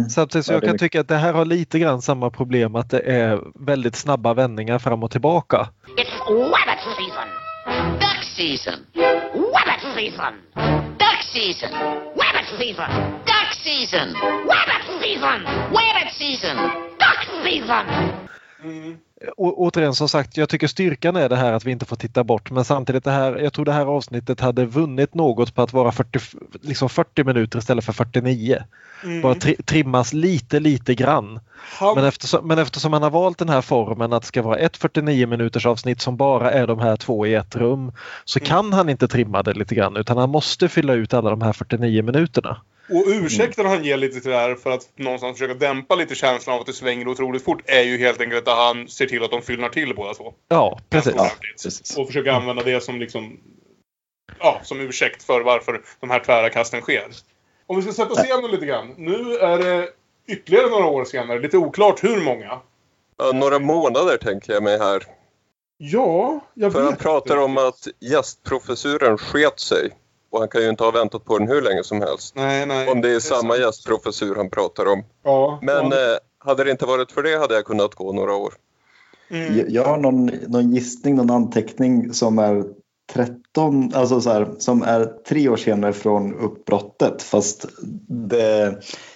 Samtidigt så jag kan tycka att det här har lite grann samma problem, att det är väldigt snabba vändningar fram och tillbaka. It's rabbit season. Duck season. Rabbit season. Duck season. Rabbit season. Duck season. Rabbit season. Rabbit season. Duck season. Återigen som sagt, jag tycker styrkan är det här att vi inte får titta bort, men samtidigt jag tror det här avsnittet hade vunnit något på att vara 40 minuter istället för 49. Bara trimmas lite grann. Men eftersom man har valt den här formen att det ska vara ett 49 minuters avsnitt som bara är de här 2 i ett rum, så kan han inte trimma det lite grann utan han måste fylla ut alla de här 49 minuterna. Och ursäkten han ger lite till det här för att någonstans försöka dämpa lite känslan av att det svänger otroligt fort är ju helt enkelt att han ser till att de fyllnar till båda två. Ja, precis. Och försöka använda det som liksom ja, som ursäkt för varför de här tvära kasten sker. Om vi ska sätta scenen lite grann. Nu är det ytterligare några år senare. Lite oklart hur många. Ja, några månader tänker jag mig här. Ja, jag för vet. För han pratar om att gästprofessuren sket sig. Och han kan ju inte ha väntat på den hur länge som helst. Nej. Om det är samma gästprofessur han pratar om. Ja. Men hade det inte varit för det hade jag kunnat gå några år. Mm. Jag har någon gissning, någon anteckning som är 13, alltså så här, som är 3 år senare från uppbrottet, fast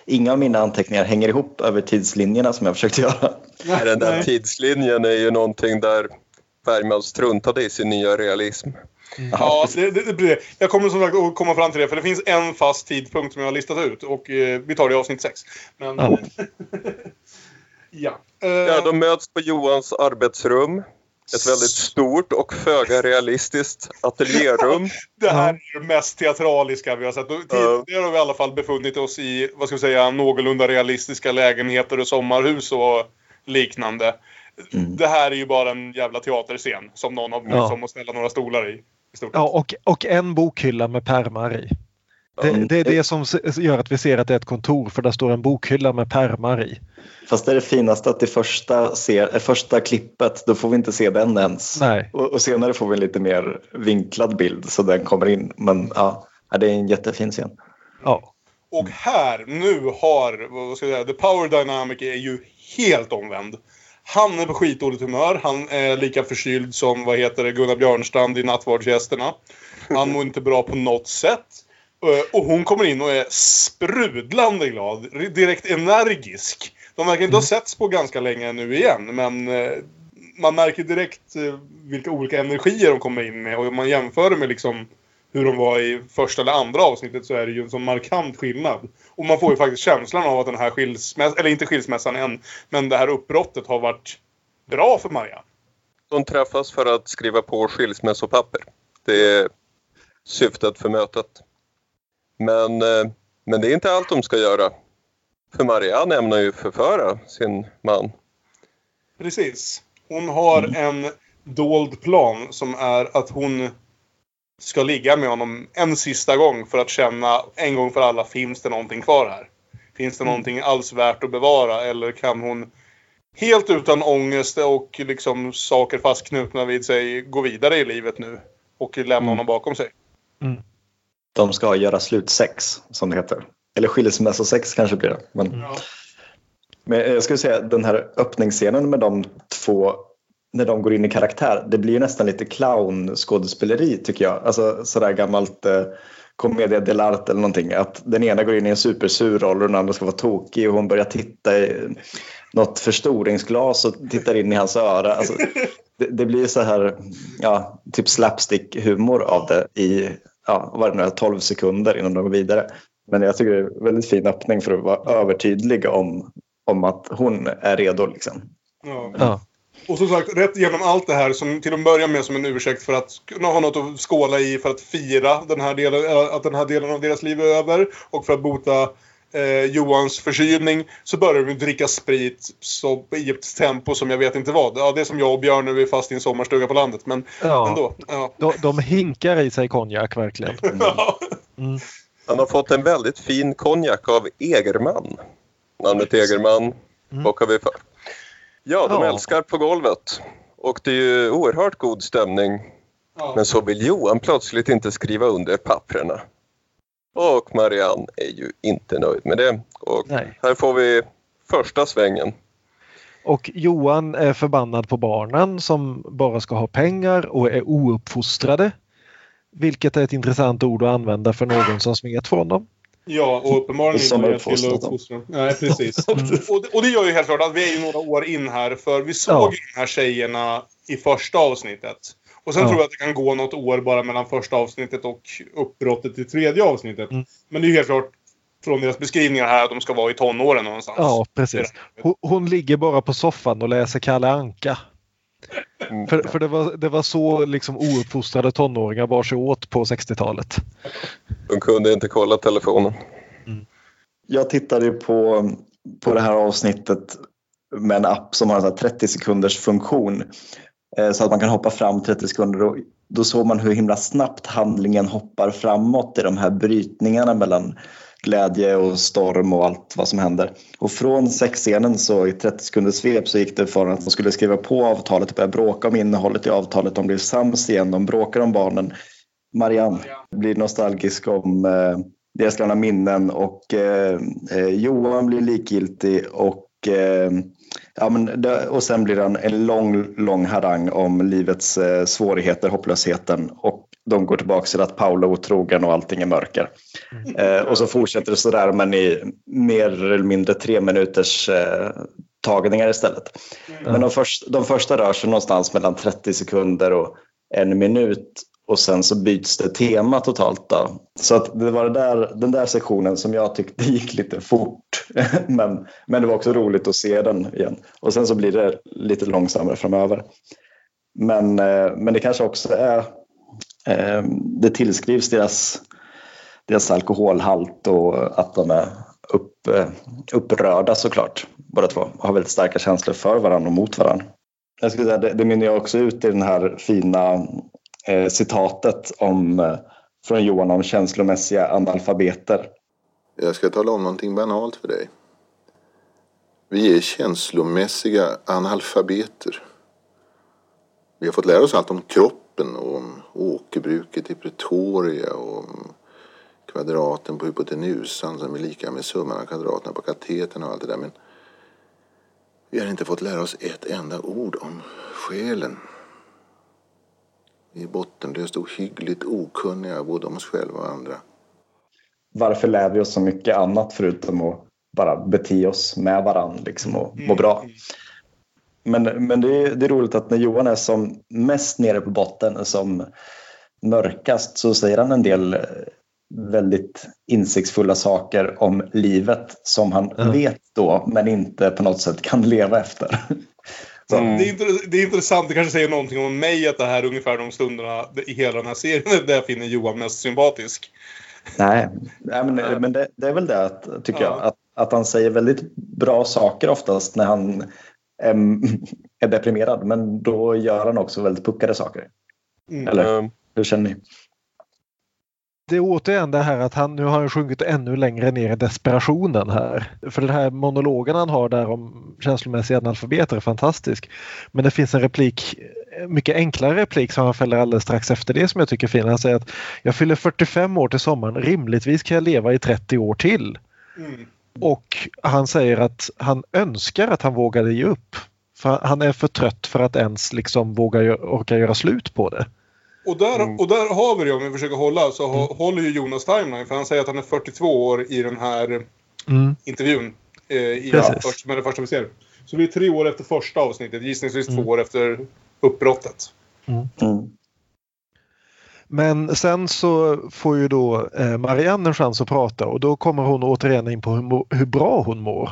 inga av mina anteckningar hänger ihop över tidslinjerna som jag försökte göra. Nej, den där tidslinjen är ju någonting där Bergman struntade i sin nya realism. Mm. Ja, det blir det. Jag kommer som sagt att komma fram till det, för det finns en fast tidpunkt som jag har listat ut och vi tar det i avsnitt 6. Men Ja, de möts på Johans arbetsrum. Ett väldigt stort och föga realistiskt ateljérum. Det här är det mest teatraliska vi har sett. Tidigare har vi i alla fall befunnit oss i, vad ska vi säga, någorlunda realistiska lägenheter och sommarhus och liknande. Mm. Det här är ju bara en jävla teaterscen som någon har brytt sig om att ställa några stolar i stort. Ja, och en bokhylla med pärmar i. Det är det som gör att vi ser att det är ett kontor, för där står en bokhylla med pärmar i. Fast det är det finaste att det första klippet, då får vi inte se den ens. Nej. Och senare får vi en lite mer vinklad bild så den kommer in. Men ja, det är en jättefin scen. Ja. Och här, nu har, vad ska jag säga, the power dynamic är ju helt omvänd. Han är på skitdåligt humör. Han är lika förkyld som, Gunnar Björnstrand i Nattvardsgästerna. Han mår inte bra på något sätt. Och hon kommer in och är sprudlande glad. Direkt energisk. De verkar inte ha setts på ganska länge nu igen. Men man märker direkt vilka olika energier de kommer in med. Och om man jämför det med liksom hur de var i första eller andra avsnittet, så är det ju en sån markant skillnad. Och man får ju faktiskt känslan av att den här skilsmässan, eller inte skilsmässan än, men det här uppbrottet har varit bra för Maria. De träffas för att skriva på skilsmässopapper. Det är syftet för mötet. Men det är inte allt de ska göra. För Marianne ämnar ju förföra sin man. Precis. Hon har en dold plan som är att hon ska ligga med honom en sista gång för att känna en gång för alla, finns det någonting kvar här? Finns det någonting alls värt att bevara? Eller kan hon helt utan ångest och liksom saker fastknutna vid sig gå vidare i livet nu och lämna honom bakom sig? Mm. De ska göra slutsex, som det heter. Eller skilsmässosex kanske blir det. Men jag skulle säga den här öppningsscenen med de två, när de går in i karaktär, det blir ju nästan lite clownskådespeleri tycker jag. Alltså sådär gammalt komedia dell'arte eller någonting. Att den ena går in i en supersur roll och den andra ska vara tokig och hon börjar titta i något förstoringsglas och tittar in i hans öra. Alltså, det blir så här, ja, typ slapstick-humor av det i... Ja, var det några 12 sekunder innan de går vidare. Men jag tycker det är en väldigt fin öppning för att vara övertydlig om att hon är redo liksom. Ja. Och som sagt, rätt genom allt det här som till att börja med som en ursäkt för att kunna ha något att skåla i, för att fira den här delen, att den här delen av deras liv är över, och för att bota Johans förkylning, så börjar vi dricka sprit så i ett tempo som jag vet inte vad. Ja, det är som jag och Björn nu är fast i en sommarstuga på landet, men ändå. Ja. De hinkar i sig konjak verkligen. Mm. Han har fått en väldigt fin konjak av Egerman. Namnet Egerman bockar vi för. Ja, de älskar på golvet. Och det är ju oerhört god stämning. Ja. Men så vill Johan plötsligt inte skriva under papprena. Och Marianne är ju inte nöjd med det. Och här får vi första svängen. Och Johan är förbannad på barnen som bara ska ha pengar och är ouppfostrade. Vilket är ett intressant ord att använda för någon som smet från dem. Ja, och uppenbarligen inte till uppfostran. Nej, precis. Och det gör ju helt klart att vi är ju några år in här. För vi såg de här tjejerna i första avsnittet. Och sen tror jag att det kan gå något år bara mellan första avsnittet och uppbrottet i tredje avsnittet. Mm. Men det är ju helt klart från deras beskrivningar här att de ska vara i tonåren någonstans. Ja, precis. Hon ligger bara på soffan och läser Kalle Anka. Mm. För det var så liksom ouppfostrade tonåringar bar sig åt på 60-talet. De kunde inte kolla telefonen. Mm. Jag tittade ju på det här avsnittet med en app som har en sån här 30 sekunders funktion. Så att man kan hoppa fram 30 sekunder och då såg man hur himla snabbt handlingen hoppar framåt i de här brytningarna mellan glädje och storm och allt vad som händer. Och från sexscenen så i 30 sekunders svep så gick det från att de skulle skriva på avtalet och börja bråka om innehållet i avtalet. De blev sams igen, de bråkar om barnen. Marianne blir nostalgisk om deras gamla minnen och Johan blir likgiltig och sen blir det en lång harang om livets svårigheter, hopplösheten, och de går tillbaka till att Paula är otrogen och allting är mörker. Och så fortsätter det sådär, men i mer eller mindre 3 minuters tagningar istället. Men de första rör sig någonstans mellan 30 sekunder och 1 minut. Och sen så byts det tema totalt då. Så att det var den där sektionen som jag tyckte gick lite fort. men det var också roligt att se den igen. Och sen så blir det lite långsammare framöver. Men det kanske också är... Det tillskrivs deras alkoholhalt och att de är upprörda såklart. Båda två har väldigt starka känslor för varandra och mot varandra. Jag skulle säga, det minner jag också ut i den här fina... citatet från Johan om känslomässiga analfabeter. Jag ska tala om någonting banalt för dig. Vi är känslomässiga analfabeter. Vi har fått lära oss allt om kroppen och om åkerbruket i Pretoria och om kvadraten på hypotenusan som är lika med summan av kvadraterna på kateterna och allt det där. Men vi har inte fått lära oss ett enda ord om själen. Vi är bottenlöst ohyggligt okunniga både om oss själva och andra. Varför lär vi oss så mycket annat förutom att bara bete oss med varandra liksom och må bra? Men det är roligt att när Johan är som mest nere på botten, som mörkast, så säger han en del väldigt insiktsfulla saker om livet som han vet då men inte på något sätt kan leva efter. Det är intressant, det kanske säger någonting om mig att det här är ungefär de stunderna i hela den här serien där jag finner Johan mest sympatisk. Nej men det är väl det att, tycker jag, att han säger väldigt bra saker oftast när han är deprimerad, men då gör han också väldigt puckade saker. Eller hur känner ni? Det är återigen det här att han nu har sjunkit ännu längre ner i desperationen här. För den här monologen han har där om känslomässiga analfabeter är fantastisk. Men det finns en replik, mycket enklare replik som han fäller alldeles strax efter det som jag tycker är fin. Han säger att jag fyller 45 år till sommaren, rimligtvis kan jag leva i 30 år till. Mm. Och han säger att han önskar att han vågade ge upp. För han är för trött för att ens liksom orka göra slut på det. Och där har vi det, om vi försöker hålla, så håller ju Jonas timeline, för han säger att han är 42 år i den här intervjun med det första vi ser. Så det är 3 år efter första avsnittet, gissningsvis 2 år efter uppbrottet. Men sen så får ju då Marianne en chans att prata, och då kommer hon återigen in på hur bra hon mår.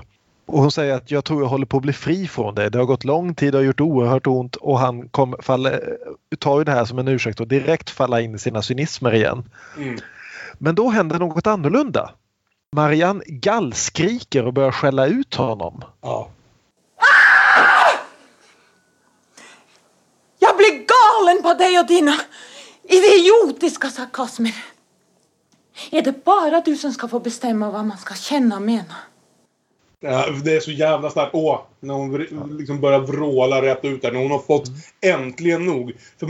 Och hon säger att jag tror jag håller på att bli fri från det. Det har gått lång tid, det har gjort oerhört ont. Och han tar ju det här som en ursäkt och direkt faller in i sina cynismer igen. Mm. Men då händer något annorlunda. Marianne gallskriker och börjar skälla ut honom. Ja. Ah! Jag blir galen på dig och dina idiotiska sarkasmer. Är det bara du som ska få bestämma vad man ska känna och mena? Ja, det är så jävla starkt. När hon liksom börjar vråla rätt ut där. När hon har fått äntligen nog. För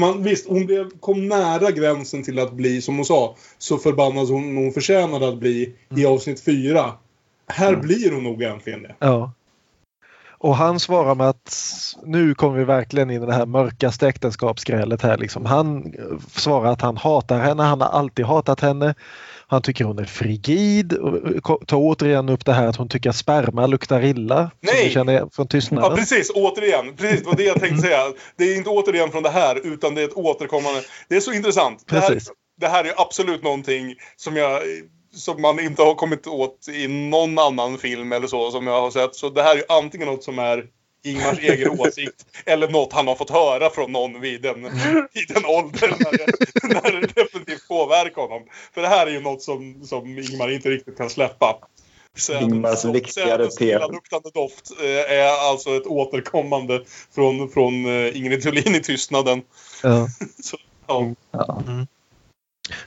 hon kom nära gränsen till att bli, som hon sa, så förbannad som hon förtjänade att bli i avsnitt 4. Här blir hon nog äntligen det. Ja. Och han svarar med att nu kommer vi verkligen in i det här mörkaste äktenskapsgrälet här liksom. Han svarar att han hatar henne. Han har alltid hatat henne. Han tycker hon är frigid. Ta återigen upp det här att hon tycker att sperma luktar illa. Nej! Känner från Tystnaden. Ja, precis. Återigen. Precis, vad det jag tänkte säga. Det är inte återigen från det här, utan det är ett återkommande. Det är så intressant. Det här är absolut någonting som man inte har kommit åt i någon annan film eller så som jag har sett. Så det här är antingen något som är Ingmars egen åsikt eller något han har fått höra från någon vid den åldern när det definitivt påverkar honom. För det här är ju något som Ingmar inte riktigt kan släppa. Ingmars viktigare luktande doft är alltså ett återkommande från Ingrid Thulin i Tystnaden. Ja. Så. lång. Ja. Mm.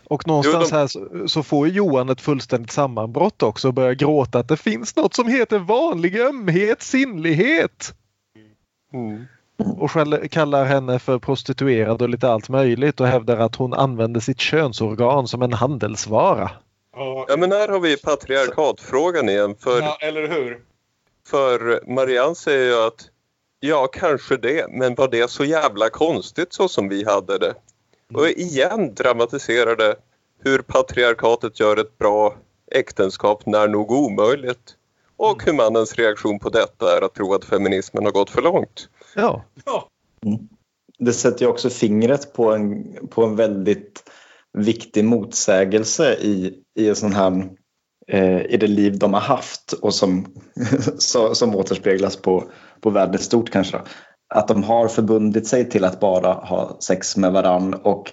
Och någonstans här så får Johan ett fullständigt sammanbrott också och börjar gråta att det finns något som heter vanlig ömhet, sinnlighet. Mm. Och kallar henne för prostituerad och lite allt möjligt och hävdar att hon använder sitt könsorgan som en handelsvara. Ja, men här har vi patriarkatfrågan igen. Ja, eller hur? För Marianne säger ju att ja, kanske det, men var det så jävla konstigt så som vi hade det? Och igen dramatiserade hur patriarkatet gör ett bra äktenskap när nog omöjligt. Och hur mannens reaktion på detta är att tro att feminismen har gått för långt. Ja. Ja. Det sätter ju också fingret på en väldigt viktig motsägelse i en sån här i det liv de har haft och som återspeglas på världen stort kanske. Att de har förbundit sig till att bara ha sex med varann och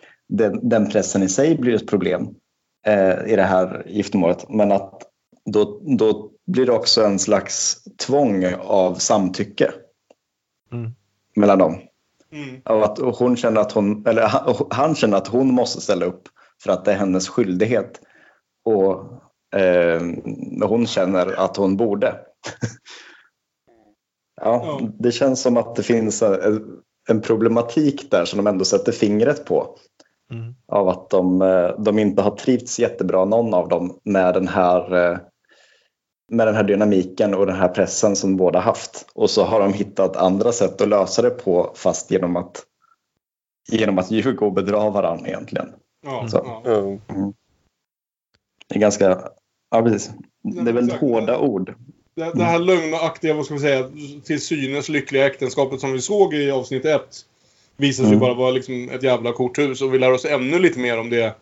den pressen i sig blir ett problem i det här giftermålet. Men att då blir det också en slags tvång av samtycke mellan dem. Mm. Av att hon känner att han känner att hon måste ställa upp för att det är hennes skyldighet och hon känner att hon borde. Ja, det känns som att det finns en problematik där som de ändå sätter fingret på. Mm. Av att de inte har trivts jättebra, någon av dem, med den här dynamiken och den här pressen som båda haft. Och så har de hittat andra sätt att lösa det på, fast genom att ljuga och bedra varandra egentligen. Mm. Så. Mm. Det är ganska... Ja, precis. Det är väl hårda ord. Det här lugna, aktiva, vad ska vi säga, till synes lyckliga äktenskapet som vi såg i avsnitt 1 visar sig bara vara liksom ett jävla korthus. Och vi lär oss ännu lite mer om det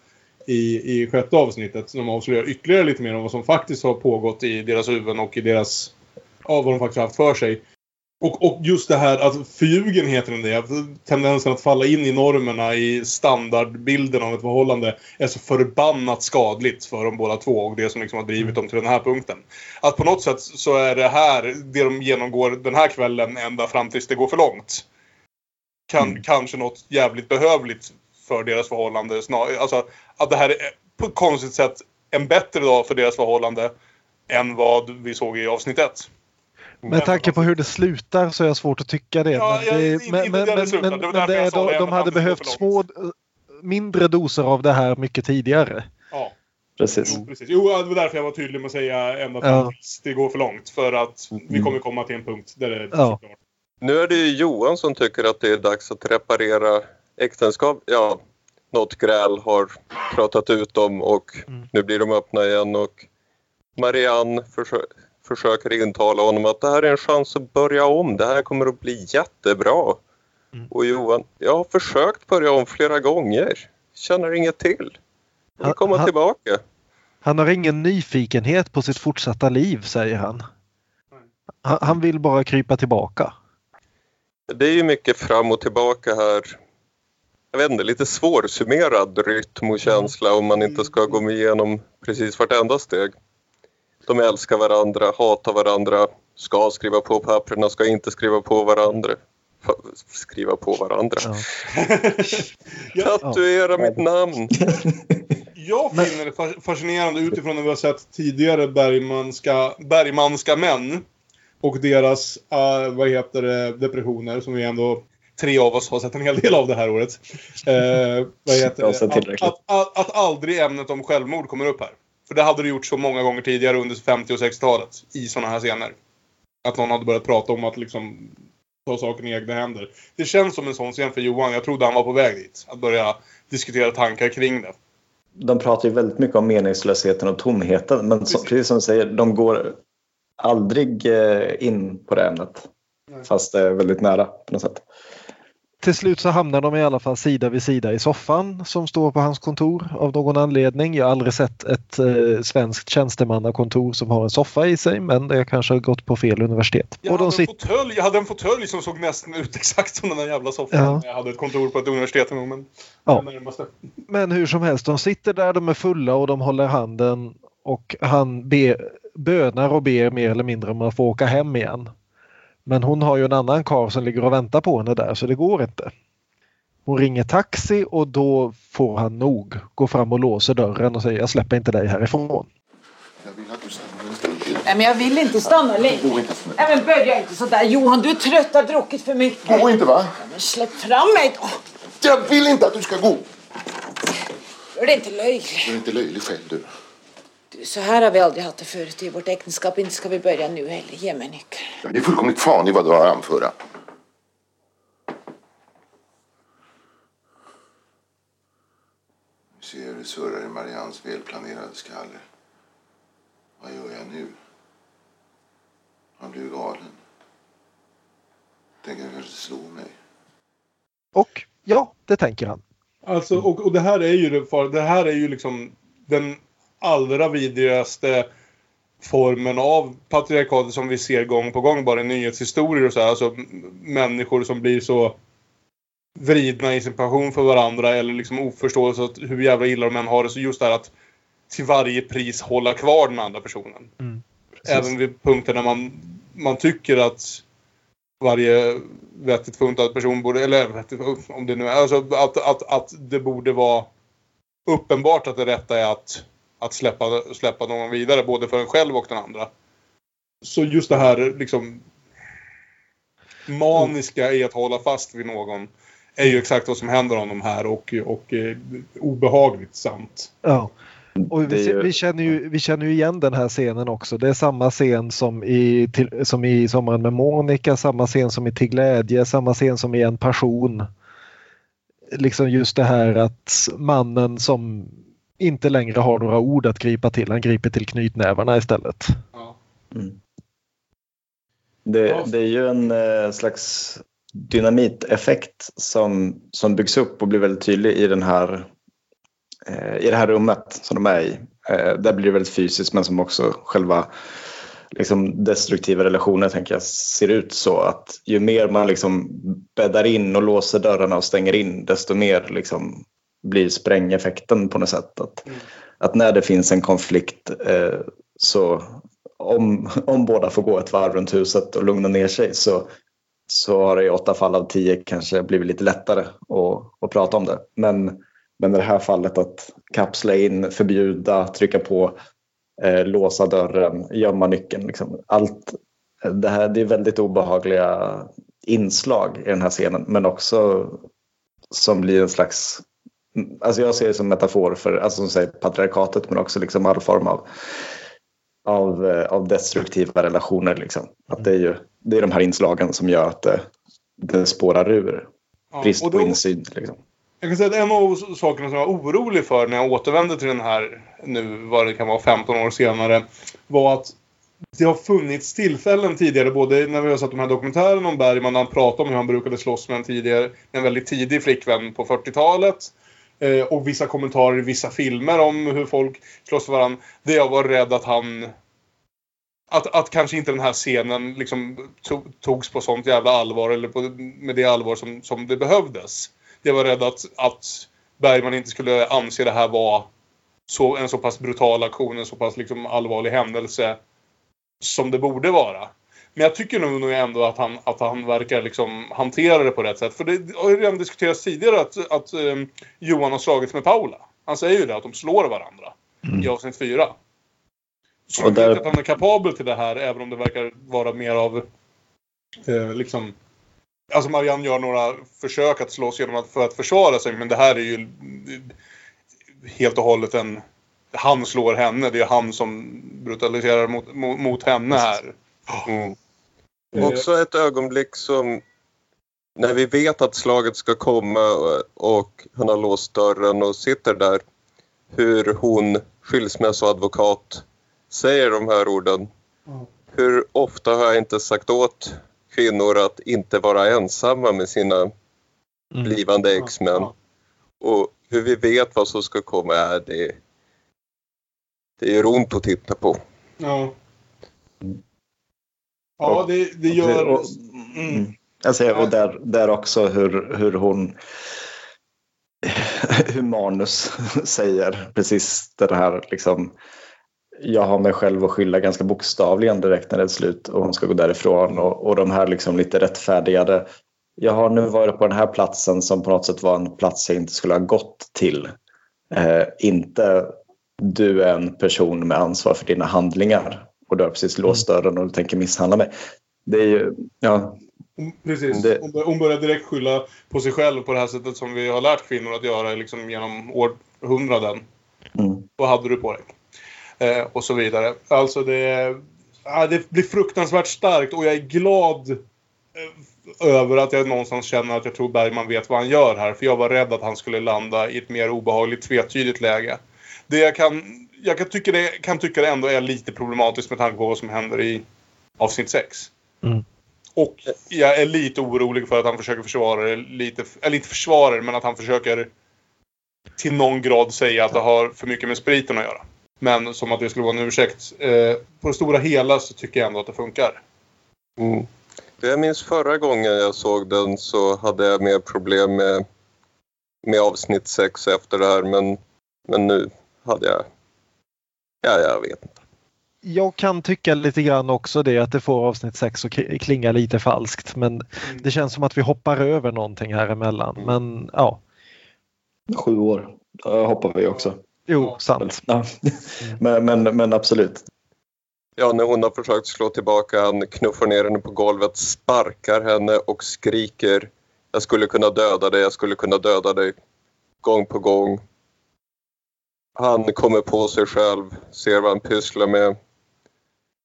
i sjätte avsnittet. När man avslöjar ytterligare lite mer om vad som faktiskt har pågått i deras huvuden och i deras, ja, vad de faktiskt har haft för sig. Och just det här att förljugenheten, det tendensen att falla in i normerna, i standardbilden av ett förhållande, är så förbannat skadligt för de båda två, och det som liksom har drivit dem till den här punkten. Att på något sätt så är det här det de genomgår den här kvällen ända fram tills det går för långt. Kanske något jävligt behövligt för deras förhållande. Alltså att det här är på ett konstigt sätt en bättre dag för deras förhållande än vad vi såg i avsnitt 1. Med tanke på hur det slutar så är det svårt att tycka det. Ja, men de hade behövt små, mindre doser av det här mycket tidigare. Ja, precis. Jo, det var därför jag var tydlig med att säga ända tills det går för långt. För att vi kommer komma till en punkt där det är klart. Nu är det ju Johan som tycker att det är dags att reparera äktenskap. Ja, något gräl har pratat ut om och nu blir de öppna igen. Och Marianne försöker intala honom att det här är en chans att börja om. Det här kommer att bli jättebra. Mm. Och Johan, jag har försökt börja om flera gånger. Känner inget till. Jag kommer tillbaka. Han har ingen nyfikenhet på sitt fortsatta liv, säger han. Han vill bara krypa tillbaka. Det är ju mycket fram och tillbaka här. Jag vet inte, lite svårsummerad rytm och känsla om man inte ska gå igenom precis vartenda steg. De älskar varandra, hatar varandra, ska skriva på papperna, ska inte skriva på varandra. Skriva på varandra. Ja. Tatuera mitt namn. Jag finner det fascinerande utifrån när vi har sett tidigare bergmanska män och deras depressioner som vi ändå... Tre av oss har sett en hel del av det här året. Att aldrig ämnet om självmord kommer upp här. För det hade det gjort så många gånger tidigare under 50- och 60-talet i sådana här scener. Att någon hade börjat prata om att liksom ta saken i egna händer. Det känns som en sån scen för Johan. Jag trodde han var på väg dit. Att börja diskutera tankar kring det. De pratar ju väldigt mycket om meningslösheten och tomheten. Men precis som du säger, de går aldrig in på det ämnet. Nej. Fast det är väldigt nära på något sätt. Till slut så hamnar de i alla fall sida vid sida i soffan som står på hans kontor av någon anledning. Jag har aldrig sett ett svenskt tjänstemannakontor som har en soffa i sig, men det kanske har gått på fel universitet. Jag hade en fåtölj som såg nästan ut exakt som den där jävla soffan. Ja. Jag hade ett kontor på ett universitet en gång, men hur som helst, de sitter där, de är fulla och de håller handen och han bönar och ber mer eller mindre om att få åka hem igen. Men hon har ju en annan karl som ligger och väntar på henne där, så det går inte. Hon ringer taxi och då får han nog. Går fram och låser dörren och säger jag släpper inte dig härifrån. Jag vill att du stannar lite. Nej men jag vill inte stanna lite. Nej men börja inte sådär. Johan, du är trött, har druckit för mycket. Gå inte va? Nej, men släpp fram mig då. Jag vill inte att du ska gå. Gör det inte löjlig. Gör det inte löjlig själv du. Så här har vi aldrig haft det förut i vårt äktenskap. Inte ska vi börja nu heller. Ge mig nyckeln. Det är fullkomligt fan i vad du har anföra. Nu ser jag hur det surrar i Marians välplanerade skalle. Vad gör jag nu? Han blir galen. Tänker jag kanske slå mig. Och ja, det tänker han. Alltså, och det här är ju det här är ju liksom den allra vidrigaste formen av patriarkatet som vi ser gång på gång bara i nyhetshistorier och så här, alltså människor som blir så vridna i sin passion för varandra eller liksom oförståelse att hur jävla illa de än har det, så just det här att till varje pris hålla kvar den andra personen. Mm, även vid punkter där man tycker att varje vettigt funtad person borde, eller om det nu är alltså att det borde vara uppenbart att det rätta är att släppa någon vidare, både för en själv och den andra. Så just det här liksom maniska i att hålla fast vid någon är ju exakt vad som händer honom här och obehagligt sant. Ja. Och vi känner ju igen den här scenen också. Det är samma scen som i Sommaren med Monica, samma scen som i Till glädje, samma scen som i En passion. Liksom just det här att mannen som inte längre har några ord att gripa till. Han griper till knytnävarna istället. Ja. Mm. Det är ju en slags dynamiteffekt som byggs upp och blir väldigt tydlig i den här i det här rummet som de är i. Där blir det väldigt fysiskt, men som också själva liksom destruktiva relationer tänker jag ser ut så att ju mer man liksom bäddar in och låser dörrarna och stänger in, desto mer liksom blir sprängeffekten på något sätt. Att när det finns en konflikt så om båda får gå ett varv runt huset och lugna ner sig så har det i 8 fall av 10 kanske blivit lite lättare att prata om det. Men i det här fallet att kapsla in, förbjuda, trycka på, låsa dörren, gömma nyckeln. Liksom. Allt det här, det är väldigt obehagliga inslag i den här scenen. Men också som blir en slags, alltså jag ser det som metafor för, alltså som säger patriarkatet, men också liksom all form av destruktiva relationer. Liksom. Att det är de här inslagen som gör att det spårar ur. Brist på insyn liksom. Jag kan säga att en av sakerna som jag var orolig för när jag återvände till den här nu, vad det kan vara 15 år senare, var att det har funnits tillfällen tidigare, både när vi har sett de här dokumentärerna om Bergman, där han pratade om hur han brukade slåss med en väldigt tidig flickvän på 40-talet, och vissa kommentarer i vissa filmer om hur folk slåss med varandra, där jag var rädd att han att kanske inte den här scenen liksom togs på sånt jävla allvar eller med det allvar som det behövdes. Jag var rädd att Bergman inte skulle anse det här vara en så pass brutal aktion, en så pass liksom allvarlig händelse som det borde vara. Men jag tycker nog ändå att han verkar liksom hantera det på rätt sätt. För det har ju redan diskuterats tidigare att Johan har slagits med Paula. Han säger ju det, att de slår varandra i avsnitt 4. Så jag tycker att han är kapabel till det här, även om det verkar vara mer av liksom... Alltså Marianne gör några försök att slås genom för att försvara sig, men det här är ju helt och hållet han slår henne, det är han som brutaliserar mot henne här. Mm. Också ett ögonblick som när vi vet att slaget ska komma och han har låst dörren och sitter där, hur hon, skilsmässoadvokat, säger de här orden. Hur ofta har jag inte sagt åt kvinnor att inte vara ensamma med sina blivande ex-män. Och hur vi vet vad som ska komma är det är runt att titta på. Ja. Ja, det gör... Och där också hur hon... hur Manus säger precis det här liksom... Jag har mig själv att skylla ganska bokstavligen direkt när det är slut och hon ska gå därifrån och de här liksom lite rättfärdigade jag har nu varit på den här platsen som på något sätt var en plats jag inte skulle ha gått till. Inte du är en person med ansvar för dina handlingar och du har precis låst dörren och du tänker misshandla mig. Det är ju, ja... Precis, hon börjar direkt skylla på sig själv på det här sättet som vi har lärt kvinnor att göra liksom genom århundraden. Vad hade du på dig? Och så vidare. Alltså det blir fruktansvärt starkt och jag är glad över att jag någonstans känner att jag tror Bergman vet vad han gör här. För jag var rädd att han skulle landa i ett mer obehagligt, tvetydigt läge. Det jag kan tycka det ändå är lite problematiskt med tanke på vad som händer i avsnitt 6. Mm. Och jag är lite orolig för att han försöker försvara det lite, eller inte försvara det, men att han försöker till någon grad säga att det har för mycket med spriten att göra. Men som att det skulle vara en ursäkt. På det stora hela så tycker jag ändå att det funkar. Mm. Jag minns förra gången jag såg den så hade jag mer problem med avsnitt 6 efter det här. Men nu hade jag... Ja, jag vet inte. Jag kan tycka lite grann också det att det får avsnitt 6 och klinga lite falskt. Men det känns som att vi hoppar över någonting här emellan. Men ja. 7 år hoppar vi också. Jo, sant. Ja. Men absolut. Ja, när hon har försökt slå tillbaka, han knuffar ner henne på golvet, sparkar henne och skriker jag skulle kunna döda dig, jag skulle kunna döda dig. Gång på gång. Han kommer på sig själv, ser vad han pysslar med.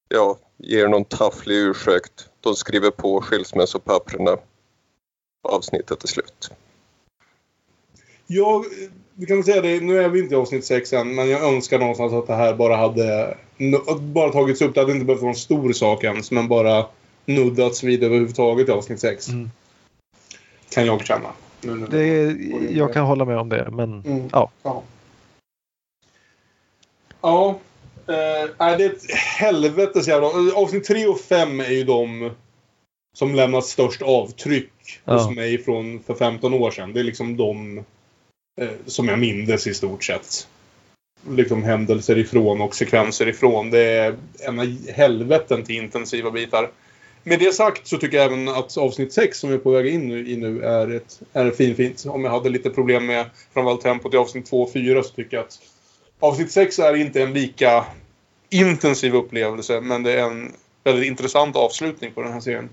Ja, ger någon tafflig ursäkt. De skriver på skilsmässopapperna. Avsnittet är slut. Ja, vi kan säga det. Nu är vi inte i avsnitt 6 än, men jag önskar någonstans att det här bara tagits upp. Det hade inte behövt vara en stor sak ens, men bara nuddats vid överhuvudtaget i avsnitt 6. Mm. Kan jag känna. Jag kan hålla med om det, men ja. Ja, det är ett helvetes jävla... Avsnitt 3 och 5 är ju de som lämnat störst avtryck hos mig för 15 år sedan. Det är liksom de som jag mindes i stort sett. Liksom händelser ifrån och sekvenser ifrån. Det är en helveten till intensiva bitar. Med det sagt så tycker jag även att avsnitt 6 som vi är på väg in nu är fint. Om jag hade lite problem med framförallt tempot i avsnitt 2 och 4 så tycker jag att avsnitt 6 är inte en lika intensiv upplevelse, men det är en väldigt intressant avslutning på den här serien.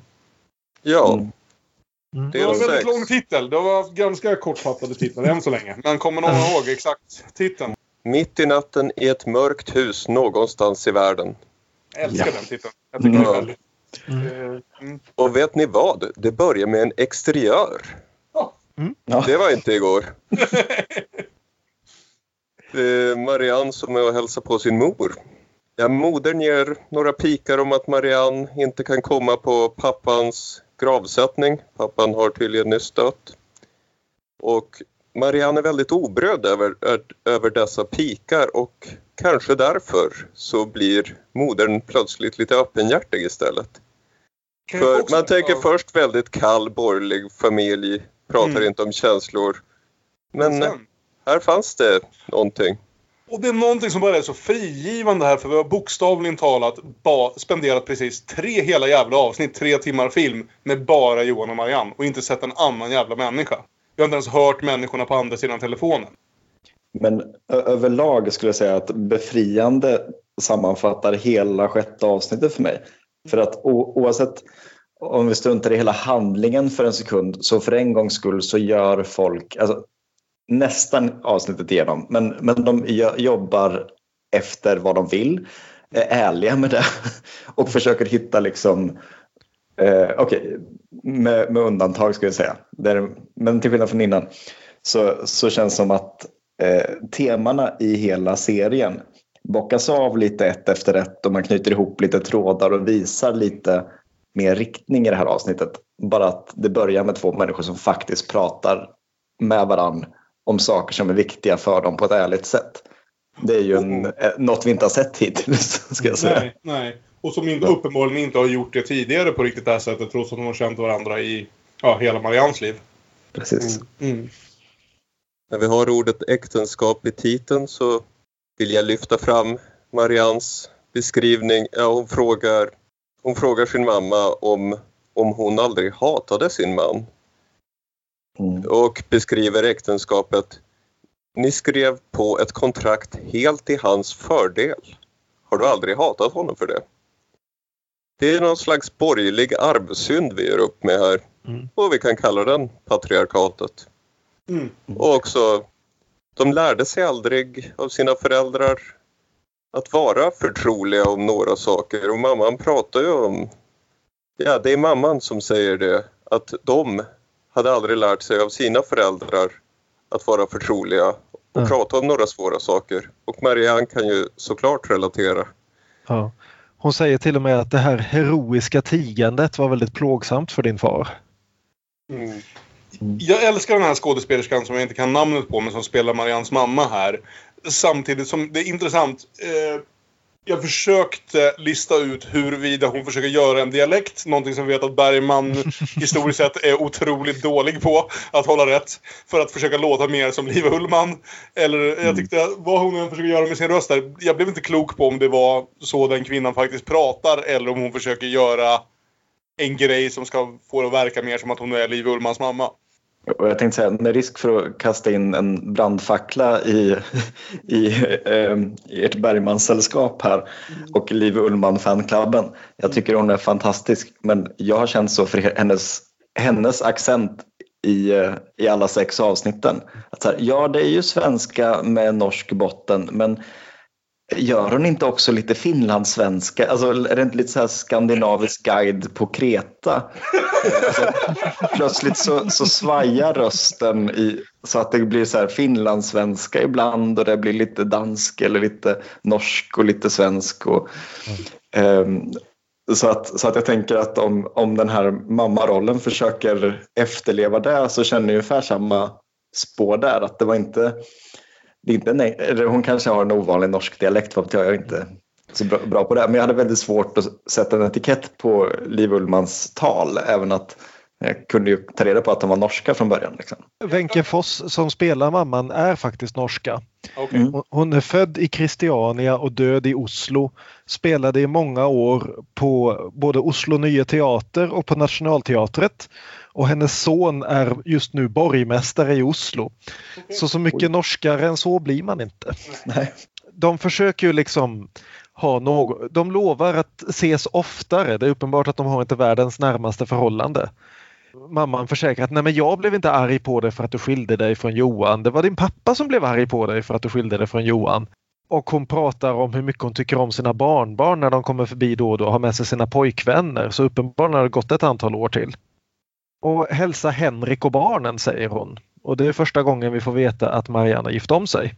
Ja. Mm. Det var en väldigt lång titel. Det var ganska kortfattade titlar än så länge. Men kommer någon ihåg exakt titeln? Mitt i natten i ett mörkt hus någonstans i världen. Jag älskar den titeln. Jag tycker det är väldigt... Och vet ni vad? Det börjar med en exteriör. Det var inte igår. Marianne som är och hälsar på sin mor. Ja, modern ger några pikar om att Marianne inte kan komma på pappans gravsättning. Pappan har tydligen nyss dött. Och Marianne är väldigt obröd över dessa pikar och kanske därför så blir modern plötsligt lite öppenhjärtig istället. För man tänker först väldigt kall, borgerlig familj, pratar inte om känslor. Men här fanns det någonting. Och det är någonting som bara är så frigivande här. För vi har bokstavligen talat spenderat precis 3 hela jävla avsnitt, 3 timmar film med bara Johan och Marianne. Och inte sett en annan jävla människa. Vi har inte ens hört människorna på andra sidan telefonen. Men överlag skulle jag säga att befriande sammanfattar hela 6:e avsnittet för mig. För att oavsett om vi struntar i hela handlingen för en sekund. Så för en gångs skull så gör folk... Alltså, nästan avsnittet igenom. Men de jobbar efter vad de vill. Är ärliga med det. Och försöker hitta liksom... Okej, med undantag ska jag säga. Men till skillnad från innan. Så känns det som att temana i hela serien bockas av lite ett efter ett. Och man knyter ihop lite trådar och visar lite mer riktning i det här avsnittet. Bara att det börjar med 2 människor som faktiskt pratar med varann. Om saker som är viktiga för dem på ett ärligt sätt. Det är ju något vi inte har sett hittills, ska jag säga. Nej. Och som uppenbarligen inte har gjort det tidigare på riktigt det här sättet. Trots att de har känt varandra i hela Marians liv. Precis. När vi har ordet äktenskap i titeln så vill jag lyfta fram Marians beskrivning. Ja, hon frågar sin mamma om hon aldrig hatade sin man. och beskriver äktenskapet. Ni skrev på ett kontrakt helt i hans fördel. Har du aldrig hatat honom för det? Det är någon slags borgerlig arvsynd vi gör upp med här. Och vi kan kalla den patriarkatet. Och också, de lärde sig aldrig av sina föräldrar att vara förtroliga om några saker. Och mamman pratar ju om, ja, det är mamman som säger det, att de hade aldrig lärt sig av sina föräldrar att vara förtroliga och prata om några svåra saker. Och Marianne kan ju såklart relatera. Ja. Hon säger till och med att det här heroiska tigandet var väldigt plågsamt för din far. Jag älskar den här skådespelerskan som jag inte kan namnet på, men som spelar Marians mamma här. Samtidigt som det är intressant, jag försökte lista ut huruvida hon försöker göra en dialekt, någonting som vi vet att Bergman historiskt sett är otroligt dålig på att hålla rätt, för att försöka låta mer som Liv Ullmann. Eller jag tyckte, vad hon än försöker göra med sin röst där, jag blev inte klok på om det var så den kvinnan faktiskt pratar, eller om hon försöker göra en grej som ska få det att verka mer som att hon är Liv Ullmans mamma. Och jag tänkte säga, med risk för att kasta in en brandfackla i ert Bergman-sällskap här och Liv Ullmann-fanklubben. Jag tycker hon är fantastisk, men jag har känt så för hennes accent i alla 6 avsnitten. Att så här, ja, det är ju svenska med norsk botten, men gör hon inte också lite finlandssvenska? Alltså, är det inte lite så här skandinavisk guide på Kreta? Alltså, plötsligt så svajar rösten så att det blir så här finlandssvenska ibland, och det blir lite dansk eller lite norsk och lite svensk. Och, så att jag tänker att om den här mammarollen försöker efterleva det, så känner jag ungefär samma spår där. Att det var inte... hon kanske har en ovanlig norsk dialekt, för att jag är inte så bra på det. Men jag hade väldigt svårt att sätta en etikett på Liv Ullmans tal, även att jag kunde ju ta reda på att de var norska från början. Liksom. Wenke Foss som spelar mamman är faktiskt norska. Okay. Hon är född i Kristiania och död i Oslo. Spelade i många år på både Oslo Nya Teater och på Nationalteatret. Och hennes son är just nu borgmästare i Oslo. Okay. Så mycket norskare än så blir man inte. Nej. De försöker ju liksom ha något. De lovar att ses oftare. Det är uppenbart att de har inte världens närmaste förhållande. Mamman försäkrar att nej, men jag blev inte arg på dig för att du skilde dig från Johan. Det var din pappa som blev arg på dig för att du skilde dig från Johan. Och hon pratar om hur mycket hon tycker om sina barnbarn när de kommer förbi då och då. Har med sig sina pojkvänner. Så uppenbarligen har det gått ett antal år till. Och hälsa Henrik och barnen, säger hon. Och det är första gången vi får veta att Marianne gift om sig.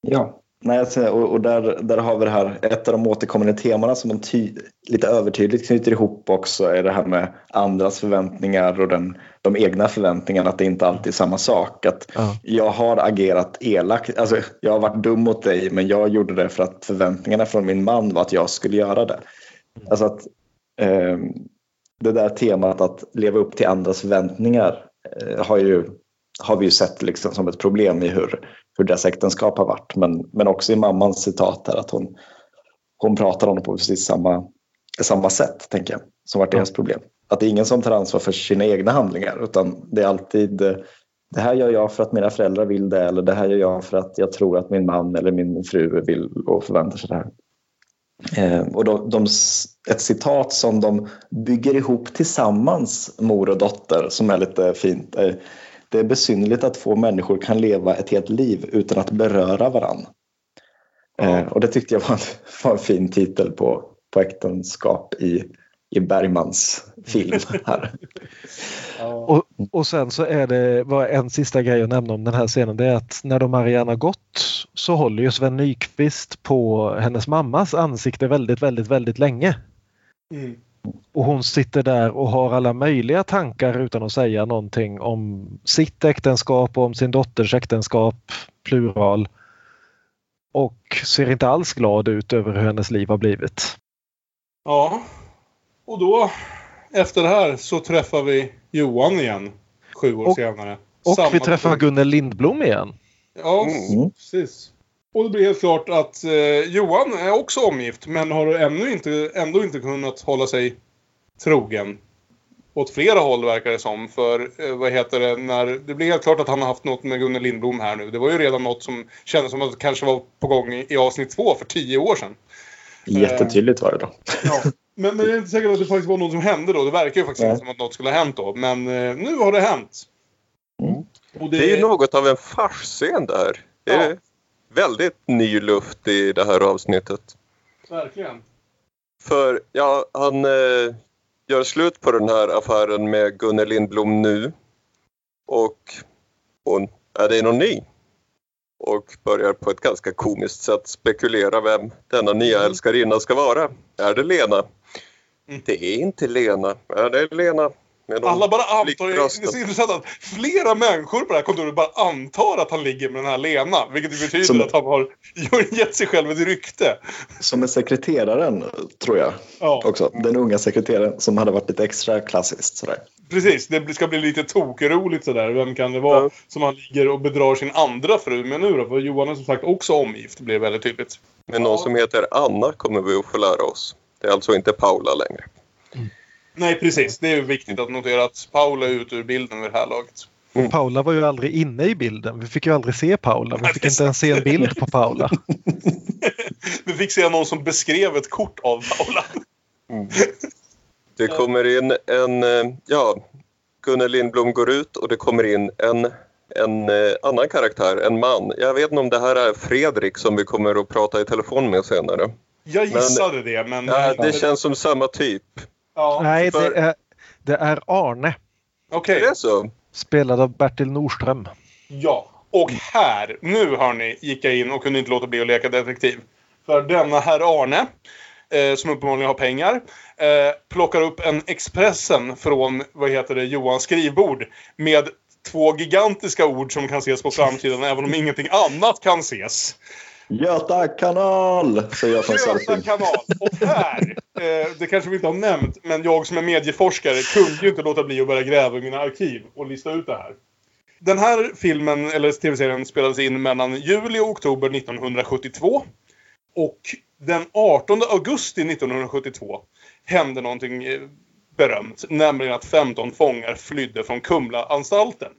Ja, nej, och där har vi det här. Ett av de återkommande temana som de lite övertydligt knyter ihop också är det här med andras förväntningar och de egna förväntningarna, att det inte alltid är samma sak. Att jag har agerat elakt, alltså jag har varit dum mot dig, men jag gjorde det för att förväntningarna från min man var att jag skulle göra det. Alltså att det där temat att leva upp till andras förväntningar har vi ju sett liksom som ett problem i hur deras äktenskap har varit. Men också i mammans citat här, att hon pratar om det på precis samma sätt, tänker jag, som varit deras problem. Att det är ingen som tar ansvar för sina egna handlingar, utan det är alltid det här gör jag för att mina föräldrar vill det, eller det här gör jag för att jag tror att min man eller min fru vill och förväntar sig det här. Och ett citat som de bygger ihop tillsammans, mor och dotter, som är lite fint. Det är besynnerligt att få människor kan leva ett helt liv utan att beröra varann. Och det tyckte jag var en fin titel på äktenskap i Bergmans film här. Och sen så är det bara en sista grej att nämna om den här scenen. Det är att när de Marianne har gått så håller ju Sven Nykvist på hennes mammas ansikte väldigt, väldigt, väldigt länge. Och hon sitter där och har alla möjliga tankar utan att säga någonting om sitt äktenskap och om sin dotters äktenskap, plural. Och ser inte alls glad ut över hur hennes liv har blivit. Ja, och då efter det här så träffar vi Johan igen 7 år senare. Och vi träffar Gunnel Lindblom igen. Ja, precis. Och det blir helt klart att Johan är också omgift, men har ändå inte kunnat hålla sig trogen. åt flera håll verkar det som. För när det blev helt klart att han har haft något med Gunnel Lindblom här nu. Det var ju redan något som kändes som att det kanske var på gång i avsnitt 2 för 10 år sedan. Jättetydligt var det då. Ja. Men det är inte säkert att det faktiskt var något som hände då. Det verkar ju faktiskt inte som att något skulle ha hänt då. Men nu har det hänt. Mm. Och det är ju något av en farsscen där. Det är väldigt ny luft i det här avsnittet. Verkligen. För han gör slut på den här affären med Gunnel Lindblom nu. Och hon är det någon ny. Och börjar på ett ganska komiskt sätt spekulera vem denna nya älskarinna ska vara. Är det Lena? Mm. Det är inte Lena. Är det Lena? Alla bara antar, det är så intressant att flera människor på det här kontoret bara antar att han ligger med den här Lena. Vilket betyder att han har gett sig själv ett rykte. Som är sekreteraren, tror jag. Ja. Också. Den unga sekreteraren som hade varit lite extra klassiskt. Sådär. Precis, det ska bli lite tokroligt sådär. Vem kan det vara som han ligger och bedrar sin andra fru med nu då? För Johan är som sagt också omgift, det blev väldigt tydligt. Men någon som heter Anna kommer vi att få lära oss. Det är alltså inte Paula längre. Mm. Nej, precis. Det är viktigt att notera att Paula är ute ur bilden vid det här laget. Mm. Paula var ju aldrig inne i bilden. Vi fick ju aldrig se Paula. Vi fick inte ens se en bild på Paula. Vi fick se någon som beskrev ett kort av Paula. Mm. Det kommer in Gunnel Lindblom går ut och det kommer in en annan karaktär, en man. Jag vet inte om det här är Fredrik som vi kommer att prata i telefon med senare. Jag gissade det, men... Ja, det känns som samma typ. Ja, nej, det är Arne. Okej. Det är så. Spelad av Bertil Nordström. Ja, och här, nu hörni, gick jag in och kunde inte låta bli att leka detektiv. För denna herr Arne, som uppenbarligen har pengar, plockar upp en Expressen från, Johans skrivbord med 2 gigantiska ord som kan ses på framtiden även om ingenting annat kan ses. Göta kanal, säger jag från Göta kanal, och här, det kanske vi inte har nämnt, men jag som är medieforskare kunde ju inte låta bli att börja gräva i mina arkiv och lista ut det här. Den här filmen, eller tv-serien, spelades in mellan juli och oktober 1972 och den 18 augusti 1972 hände någonting berömt, nämligen att 15 fångar flydde från Kumla-anstalten.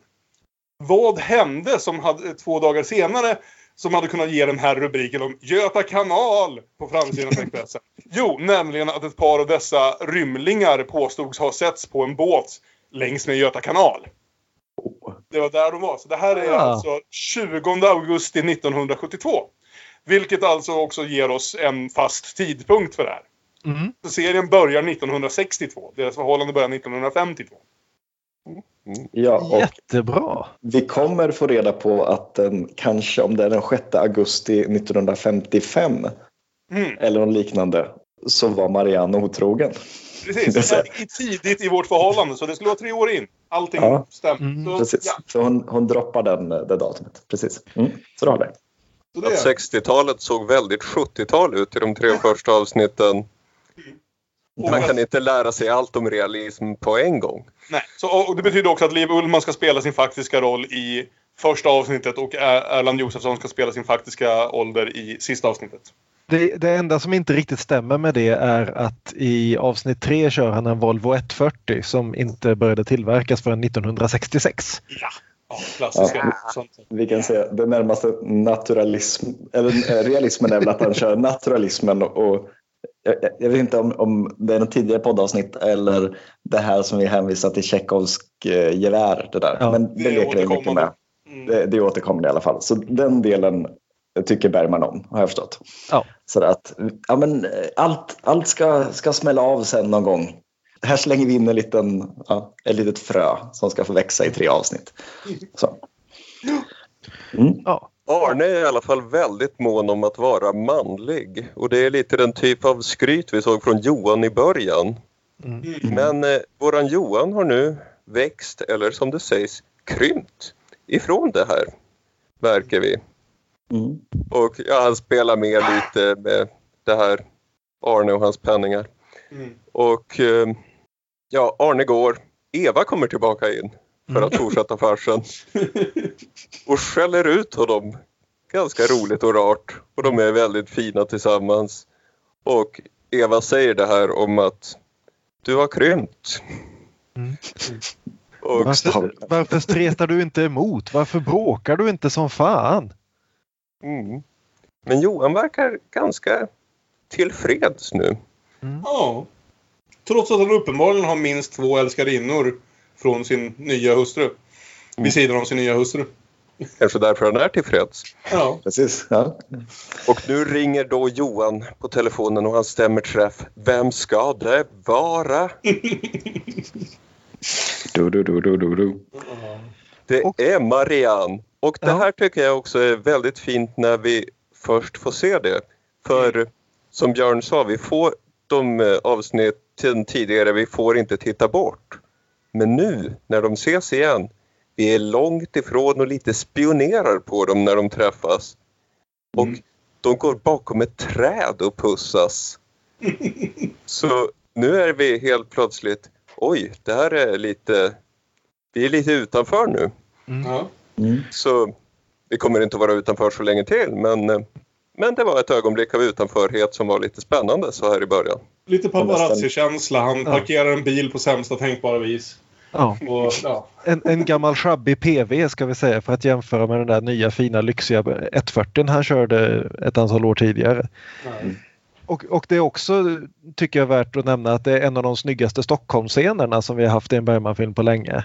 Vad hände som hade 2 dagar senare som hade kunnat ge den här rubriken om Göta kanal på framsidan av Expressen? Jo, nämligen att ett par av dessa rymlingar påstods ha setts på en båt längs med Göta kanal. Det var där de var. Så det här är alltså 20 augusti 1972. Vilket alltså också ger oss en fast tidpunkt för det här. Mm. Så serien börjar 1962. Deras förhållande börjar 1952. Ja, och jättebra. Vi kommer få reda på att den, kanske om det är den 6 augusti 1955 eller något liknande, så var Marianne otrogen. Precis, det är tidigt i vårt förhållande, så det skulle vara 3 år in. Allting stämmer. Mm. Precis, så hon droppar det datumet. Precis, så har det. Att 60-talet såg väldigt 70-tal ut i de 3 första avsnitten. Man kan inte lära sig allt om realism på en gång. Nej, och det betyder också att Liv Ullmann ska spela sin faktiska roll i första avsnittet och Erland Josephson ska spela sin faktiska ålder i sista avsnittet. Det enda som inte riktigt stämmer med det är att i avsnitt 3 kör han en Volvo 140 som inte började tillverkas förrän 1966. Ja. Vi kan säga det närmaste naturalism, eller realismen är väl att han kör naturalismen och jag vet inte om det är en tidigare poddavsnitt eller det här som vi hänvisar till Tjechovsk gevär, det där. Ja, men det leker jag mycket med. Det återkommer i alla fall. Så den delen tycker Bergman om, har jag förstått. Ja. Så att, men allt ska smälla av sen någon gång. Här slänger vi in ett litet frö som ska få växa i 3 avsnitt. Så. Mm. Ja. Arne är i alla fall väldigt mån om att vara manlig. Och det är lite den typ av skryt vi såg från Johan i början. Mm. Men våran Johan har nu växt, eller som det sägs, krympt ifrån det här, verkar vi. Mm. Och han spelar med lite med det här Arne och hans penningar. Mm. Och Arne går. Eva kommer tillbaka in. För att fortsätta farsen. Och skäller ut honom. Ganska roligt och rart. Och de är väldigt fina tillsammans. Och Eva säger det här om att du har krympt. Mm. Och varför stretar du inte emot? Varför bråkar du inte som fan? Mm. Men Johan verkar ganska tillfreds nu. Mm. Ja. Trots att han uppenbarligen har minst 2 älskarinnor från sin nya hustru. Vid sidan om sin nya hustru. Kanske därför han är tillfreds. Ja, precis. Ja. Och nu ringer då Johan på telefonen och han stämmer träff. Vem ska det vara? Det är Marianne. Och det här tycker jag också är väldigt fint när vi först får se det. För som Björn sa, vi får de avsnitten tidigare, vi får inte titta bort. Men nu, när de ses igen, vi är långt ifrån och lite spionerar på dem när de träffas. Och de går bakom ett träd och pussas. Så nu är vi helt plötsligt, oj, det här är lite, vi är lite utanför nu. Mm. Mm. Så vi kommer inte att vara utanför så länge till, men det var ett ögonblick av utanförhet som var lite spännande så här i början. Lite paparazzi-känsla, han parkerar en bil på sämsta tänkbara vis. Ja. Och, ja. En gammal shabby PV ska vi säga, för att jämföra med den där nya fina lyxiga 140 han körde ett antal år tidigare. Nej. Och det är också, tycker jag, värt att nämna att det är en av de snyggaste Stockholmsscenerna som vi har haft i en Bergman-film på länge.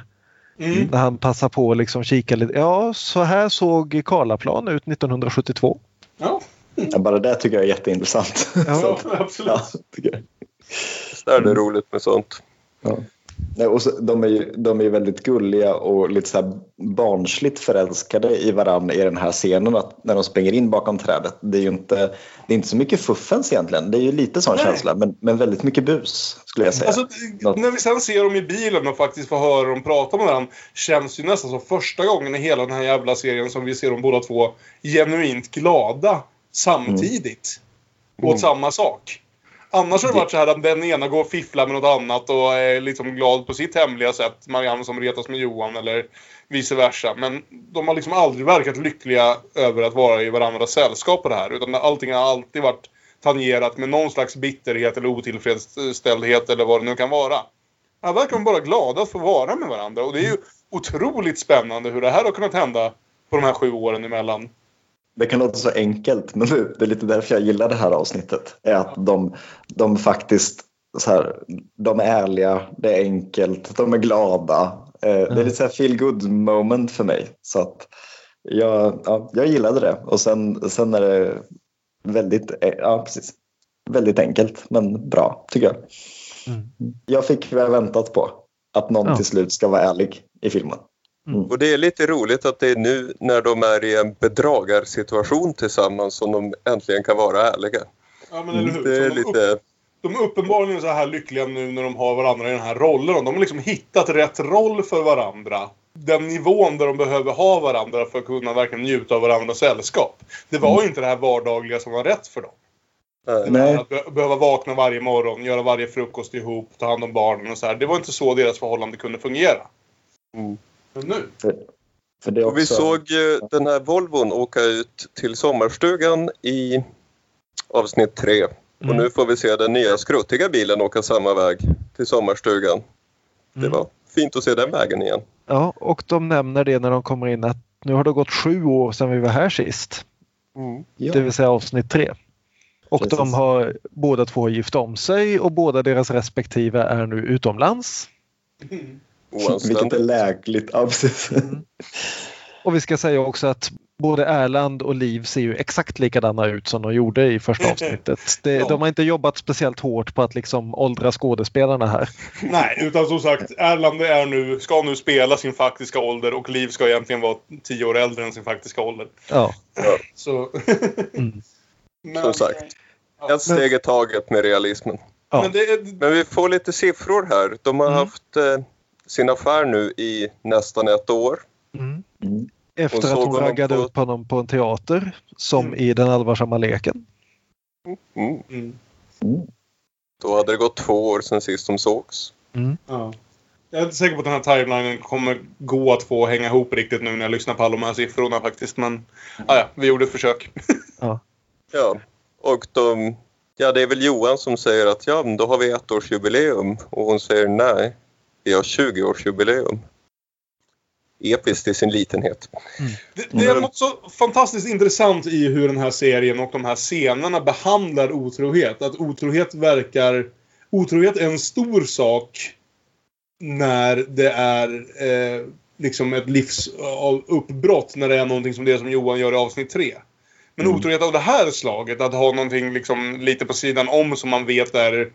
Mm. När han passar på att liksom kika lite. Ja, så här såg Karlaplan ut 1972. Ja. Ja, bara det tycker jag är jätteintressant. Ja, så, ja absolut. Ja, tycker jag. Det är roligt med sånt. Ja. Nej, och så, de är ju väldigt gulliga och lite så här barnsligt förälskade i varandra i den här scenen, att när de springer in bakom trädet, det är inte så mycket fuffens egentligen, det är ju lite sån känsla, men väldigt mycket bus skulle jag säga. Alltså, när vi sen ser dem i bilen och faktiskt får höra dem prata med varandra, känns ju nästan som första gången i hela den här jävla serien som vi ser dem båda två genuint glada samtidigt åt samma sak. Annars har det varit så här att den ena går och fifflar med något annat och är liksom glad på sitt hemliga sätt. Marianne som retas med Johan eller vice versa. Men de har liksom aldrig verkat lyckliga över att vara i varandras sällskap på det här. Utan allting har alltid varit tangerat med någon slags bitterhet eller otillfredsställdhet eller vad det nu kan vara. Här verkar de bara glada att få vara med varandra. Och det är ju otroligt spännande hur det här har kunnat hända på de här 7 åren emellan. Det kan låta så enkelt, men det är lite därför jag gillar det här avsnittet. Är att de faktiskt så här, de är ärliga, det är enkelt, de är glada. Det är lite så här feel good moment för mig. Så att jag gillade det. Och sen är det väldigt, precis, väldigt enkelt, men bra tycker jag. Mm. Jag fick väl väntat på att någon till slut ska vara ärlig i filmen. Mm. Och det är lite roligt att det är nu när de är i en bedragarsituation tillsammans som de äntligen kan vara ärliga. Ja, men eller hur? Det är lite... de är uppenbarligen så här lyckliga nu när de har varandra i den här rollen. De har liksom hittat rätt roll för varandra. Den nivån där de behöver ha varandra för att kunna verkligen njuta av varandras sällskap. Det var ju inte det här vardagliga som var rätt för dem. Nej. Att behöva vakna varje morgon, göra varje frukost ihop, ta hand om barnen och så här. Det var inte så deras förhållande kunde fungera. Mm. Nu. För det också... Och vi såg ju den här Volvon åka ut till sommarstugan i avsnitt 3. Och nu får vi se den nya skruttiga bilen åka samma väg till sommarstugan. Det var fint att se den vägen igen. Ja, och de nämner det när de kommer in att nu har det gått 7 år sedan vi var här sist. Mm. Ja. Det vill säga avsnitt 3. Och precis. De har båda två gift om sig och båda deras respektive är nu utomlands. Mm. Vilket är lägligt. Och vi ska säga också att både Erland och Liv ser ju exakt likadana ut som de gjorde i första avsnittet. De har inte jobbat speciellt hårt på att liksom åldra skådespelarna här. Nej, utan som sagt, Erland ska nu spela sin faktiska ålder och Liv ska egentligen vara 10 år äldre än sin faktiska ålder. Ja. Så. Men, som sagt, ett steg i taget med realismen. Ja. Men vi får lite siffror här. De har haft... sin affär nu i nästan 1 år. Mm. Efter att hon raggade upp honom på en teater som i Den allvarsamma leken. Då hade det gått 2 år sedan sist de sågs. Ja. Jag är inte säker på att den här timelinen kommer gå att få hänga ihop riktigt nu när jag lyssnar på alla de här siffrorna faktiskt. Men vi gjorde ett försök. Ja, och det är väl Johan som säger att men då har vi 1-årsjubileum. Och hon säger nej. vi har 20-årsjubileum. Episkt i sin litenhet. Mm. Det är något så fantastiskt intressant i hur den här serien och de här scenerna behandlar otrohet. Att otrohet är en stor sak när det är liksom ett livsuppbrott, när det är någonting som det som Johan gör i avsnitt 3. Men otrohet av det här slaget, att ha någonting liksom lite på sidan om som man vet är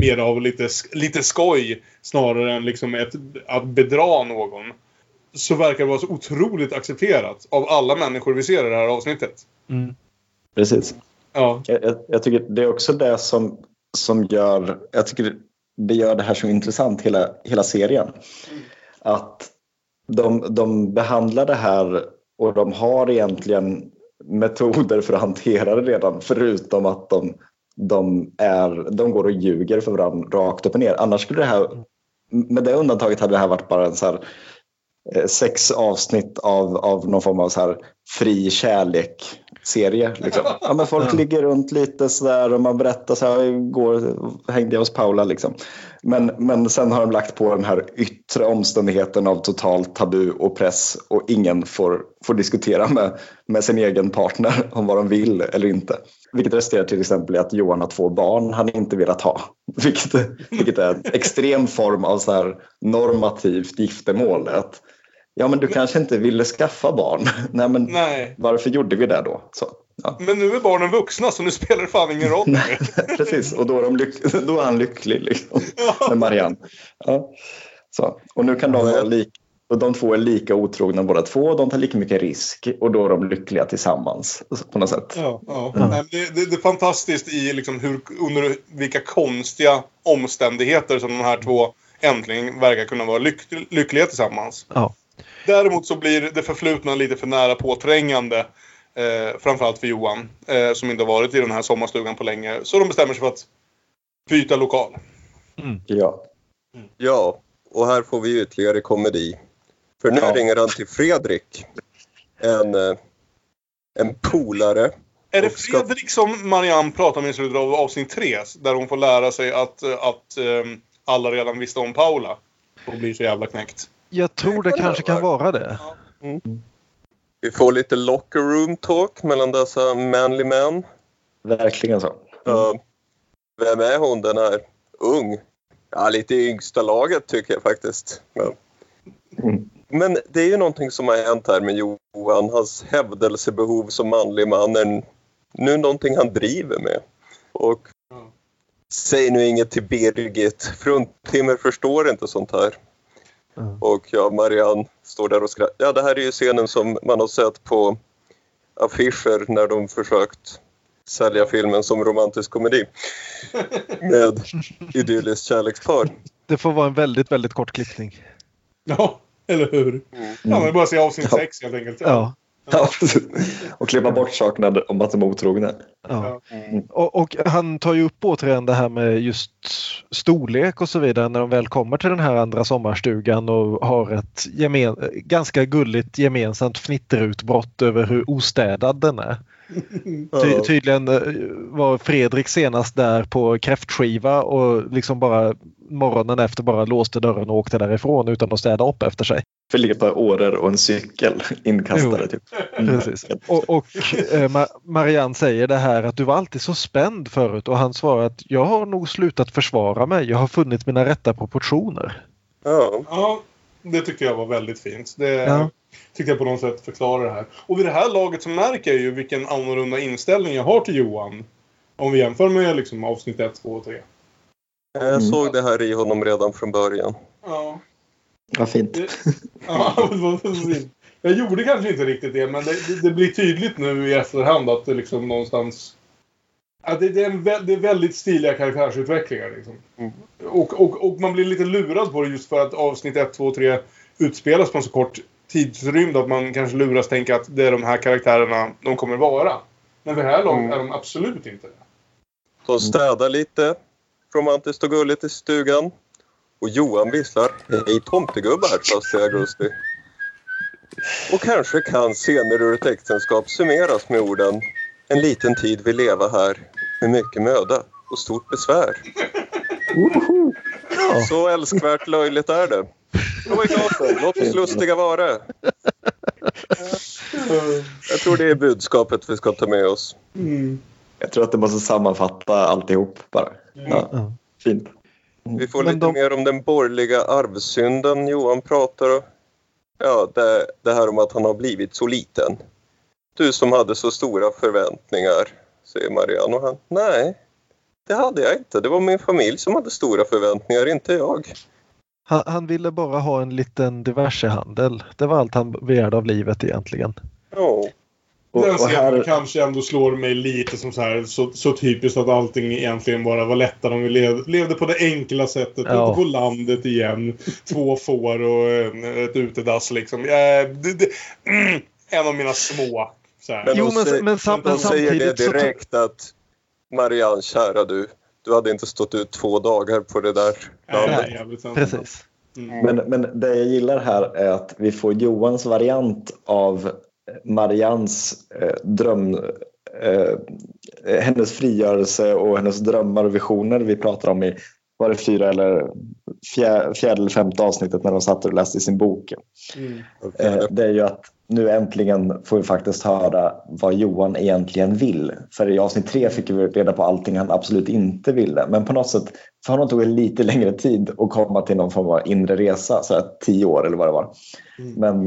mer av lite skoj snarare än liksom att bedra någon, så verkar det vara så otroligt accepterat av alla människor vi ser i det här avsnittet. Mm. Precis. Ja. Jag tycker det är också det som gör, jag tycker det gör det här så intressant, hela serien. Att de behandlar det här, och de har egentligen metoder för att hantera det redan, förutom att de går och ljuger för varandra rakt upp och ner. Annars skulle det här, med det undantaget, hade det här varit bara en så här 6 avsnitt av någon form av så här fri kärlek-serie. Liksom. Ja, men folk ligger runt lite så där och man berättar så här, igår hängde jag hos Paula liksom. Men sen har de lagt på den här yttre omständigheten av totalt tabu och press, och ingen får diskutera med sin egen partner om vad de vill eller inte. Vilket resulterar till exempel i att Johan har 2 barn han inte velat ha. Vilket är en extrem form av så här normativt giftermål. Att, ja, men du kanske inte ville skaffa barn. Nej, men varför gjorde vi det då? Så, ja. Men nu är barnen vuxna, så nu spelar det fan ingen roll. Precis, och då är han lycklig liksom, med Marianne. Ja. Så. Och nu kan de vara de 2 är lika otrogna båda 2. De tar lika mycket risk, och då är de lyckliga tillsammans på något sätt. Ja. Mm. Det är fantastiskt i liksom under vilka konstiga omständigheter som de här 2 äntligen verkar kunna vara lyckliga tillsammans. Ja. Däremot så blir det förflutna lite för nära påträngande, framförallt för Johan, som inte har varit i den här sommarstugan på länge. Så de bestämmer sig för att byta lokal. Mm. Ja, och här får vi ytterligare komedi. För nu ringer han till Fredrik, en polare. Är det Fredrik som Marianne pratar med i slutet av avsnitt 3, där hon får lära sig att alla redan visste om Paula och blir så jävla knäckt? Jag tror det kanske kan vara det. Mm. Vi får lite locker room talk mellan dessa manly män. Verkligen så. Vem är hon, den här ung? Ja, lite i yngsta laget tycker jag faktiskt. Men det är ju någonting som har hänt här med Johan. Hans hävdelsebehov som manlig man är nu någonting han driver med. Och säg nu inget till Birgit. Fruntimmer förstår inte sånt här. Och Marianne står där och skrattar. Ja, det här är ju scenen som man har sett på affischer när de försökt sälja filmen som romantisk komedi med idylliskt kärlekspar. Det får vara en väldigt, väldigt kort klippning. Ja, eller hur? Mm. Ja, men bara se avsnitt 6 helt enkelt. Ja. Och klippa bort saknad om att de är otrogna. Ja. Mm. Och han tar ju upp återigen det här med just storlek och så vidare när de väl kommer till den här andra sommarstugan och har ett ganska gulligt gemensamt fnitterutbrott över hur ostädad den är. Tydligen var Fredrik senast där på kräftskiva och liksom bara morgonen efter bara låste dörren och åkte därifrån utan att städa upp efter sig. För ligga på åror och en cykel inkastade typ. Precis. Och Marianne säger det här att du var alltid så spänd förut, och han svarar att jag har nog slutat försvara mig, jag har funnit mina rätta proportioner. Ja, det tycker jag var väldigt fint. Tycker jag på något sätt förklarar det här. Och vid det här laget så märker jag ju vilken annorlunda inställning jag har till Johan. Om vi jämför med liksom avsnitt 1, 2 och 3. Jag såg det här i honom redan från början. Ja. Vad fint. Jag gjorde kanske inte riktigt det, men det blir tydligt nu i efterhand att det liksom någonstans... Att det är väldigt stiliga karaktärsutvecklingar. Liksom. Och man blir lite lurad på det just för att avsnitt 1, 2 och 3 utspelas på en så kort tidsrymd att man kanske luras tänka att det är de här karaktärerna de kommer vara. Men det här långt är de absolut inte. De städar lite romantiskt och gulligt i stugan. Och Johan visslar hej tomtegubbar fast i augusti. Och kanske kan scener ur ett äktenskap summeras med orden: en liten tid vi leva här med mycket möda och stort besvär. Ja. Så älskvärt löjligt är det. Vad är glad för? Låt oss lustiga vara. Jag tror det är budskapet vi ska ta med oss. Mm. Jag tror att det måste sammanfatta alltihop bara. Ja, mm. Fint. Mm. Vi får mer om den borgerliga arvsynden Johan pratar om. Ja, det här om att han har blivit så liten. Du som hade så stora förväntningar, säger Marianne. Och han, nej, det hade jag inte. Det var min familj som hade stora förväntningar, inte jag. Han ville bara ha en liten diversehandel. Det var allt han begärde av livet egentligen. Ja. Den scenen kanske ändå slår mig lite som så här, så typiskt att allting egentligen bara var lättare om vi levde på det enkla sättet. Ja. Ute på landet igen, 2 får och ett utedass liksom. En av mina små. Så här. Men jo, men samtidigt säger det direkt att Marianne, kära du hade inte stått ut 2 dagar på det där. Nej, precis. Mm. Men det jag gillar här är att vi får Johans variant av Marians dröm, hennes frigörelse och hennes drömmar och visioner vi pratar om i var det 4 eller 4 eller 5 avsnittet när de satt och läste i sin bok. Mm. Det är ju att nu äntligen får vi faktiskt höra vad Johan egentligen vill. För i avsnitt 3 fick vi reda på allting han absolut inte ville. Men på något sätt för honom tog det lite längre tid att komma till någon form av inre resa. Så här 10 år eller vad det var. Mm.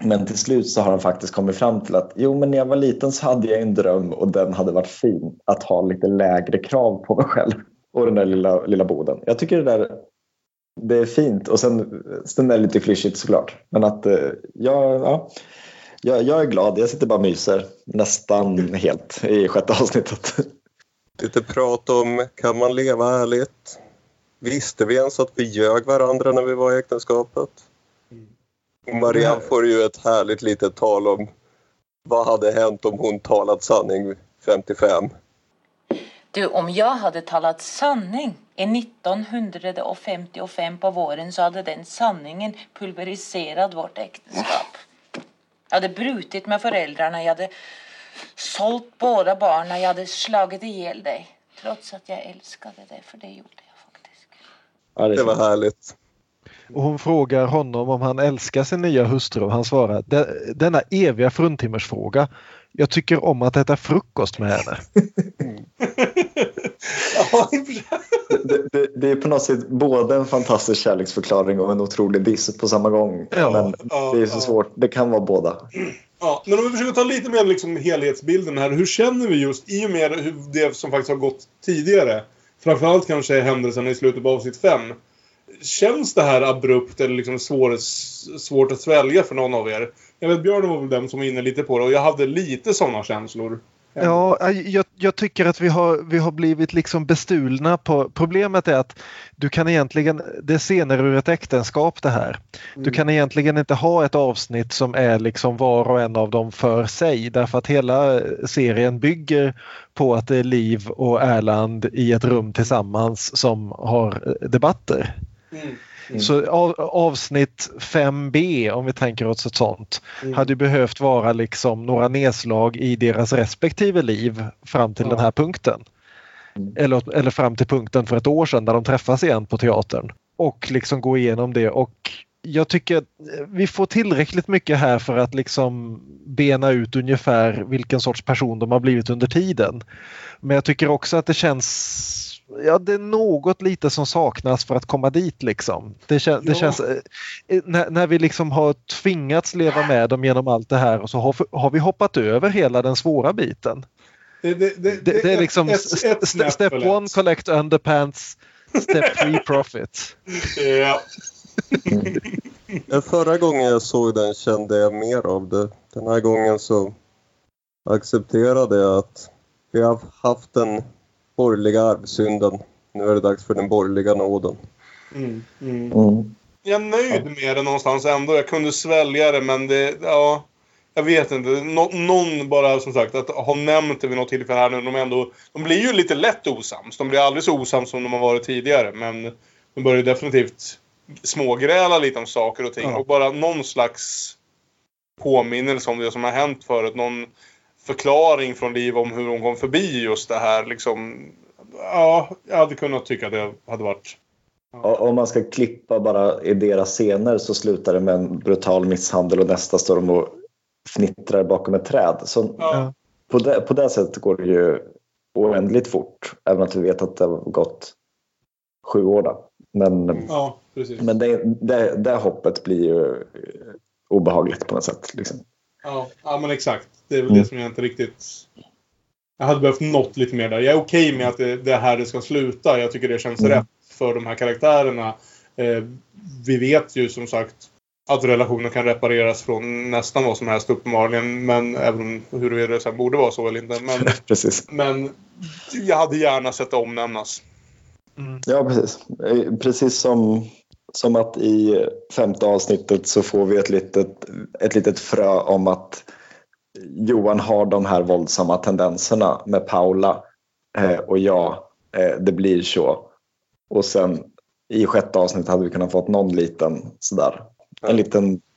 Men till slut så har han faktiskt kommit fram till att jo, men när jag var liten så hade jag en dröm och den hade varit fin att ha lite lägre krav på mig själv. Och den där lilla boden. Jag tycker det är fint. Och sen är det lite klyschigt såklart. Men att jag är glad. Jag sitter bara myser nästan helt i 6:e avsnittet. Lite prat om, kan man leva ärligt? Visste vi ens att vi ljög varandra när vi var i äktenskapet? Och Marianne får ju ett härligt litet tal om vad hade hänt om hon talat sanning 55. Du, om jag hade talat sanning i 1955 på våren så hade den sanningen pulveriserat vårt äktenskap. Jag hade brutit med föräldrarna, jag hade sålt båda barnen, jag hade slagit ihjäl dig. Trots att jag älskade dig, för det gjorde jag faktiskt. Ja, det var härligt. Och hon frågar honom om han älskar sin nya hustru och han svarar denna eviga fruntimmersfråga. Jag tycker om att äta frukost med henne. Mm. Det är på något sätt både en fantastisk kärleksförklaring och en otrolig diss på samma gång. Ja, men det är så svårt. Det kan vara båda. Ja, men om vi försöker ta lite mer liksom helhetsbilden här. Hur känner vi just i och med det som faktiskt har gått tidigare? Framförallt kanske händelsen i slutet av avsnitt 5. Känns det här abrupt eller liksom svårt att svälja för någon av er? Jag vet, Björn var väl den som var inne lite på det och jag hade lite sådana känslor. Ja, jag tycker att vi har blivit liksom bestulna på. Problemet är att du kan egentligen, det är scener ur ett äktenskap det här. Du kan egentligen inte ha ett avsnitt som är liksom var och en av dem för sig, därför att hela serien bygger på att det är Liv och Erland i ett rum tillsammans som har debatter. Mm. Mm. Så avsnitt 5b, om vi tänker åt ett sånt, hade behövt vara liksom några nedslag i deras respektive liv fram till den här punkten. Eller fram till punkten för ett år sedan när de träffas igen på teatern. Och liksom gå igenom det. Och jag tycker att vi får tillräckligt mycket här för att liksom bena ut ungefär vilken sorts person de har blivit under tiden. Men jag tycker också att det känns... Ja, det är något lite som saknas för att komma dit liksom. Det känns när vi liksom har tvingats leva med dem genom allt det här och så har vi hoppat över hela den svåra biten. Det är liksom step 1 collect underpants, step 3 profit. Ja. Förra gången jag såg den kände jag mer av det. Den här gången så accepterade jag att vi har haft en borgerliga arvsynden. Nu är det dags för den borgerliga nåden. Jag är nöjd med det någonstans ändå. Jag kunde svälja det, men det, ja, jag vet inte. Någon bara, som sagt, att ha nämnt det vid något tillfälle här nu. De blir ju lite lätt osams. De blir aldrig så osams som de har varit tidigare. Men de börjar definitivt smågräla lite om saker och ting. Ja. Och bara någon slags påminnelse om det som har hänt förut. Någon förklaring från Liv om hur hon kom förbi just det här liksom. Ja, jag hade kunnat tycka att det hade varit Om man ska klippa bara i deras scener så slutar det med en brutal misshandel och nästa står de och fnittrar bakom ett träd. Så ja. på det sättet går det ju oändligt fort. Även att vi vet att det har gått 7 år då. Men, ja, precis. Men det hoppet blir ju obehagligt på något sätt. Liksom. Ja, men exakt. Det är väl det som jag inte riktigt... Jag hade behövt något lite mer där. Jag är okej med att det här det ska sluta. Jag tycker det känns rätt för de här karaktärerna. Vi vet ju som sagt att relationen kan repareras från nästan vad som helst uppenbarligen. Men även hur det sen borde vara så eller inte. Men, precis. Men jag hade gärna sett det omnämnas. Mm. Ja, precis. Precis som att i 5:e avsnittet så får vi ett litet frö om att Johan har de här våldsamma tendenserna med Paula och jag. Det blir så. Och sen i 6:e avsnittet hade vi kunnat fått någon liten sådär.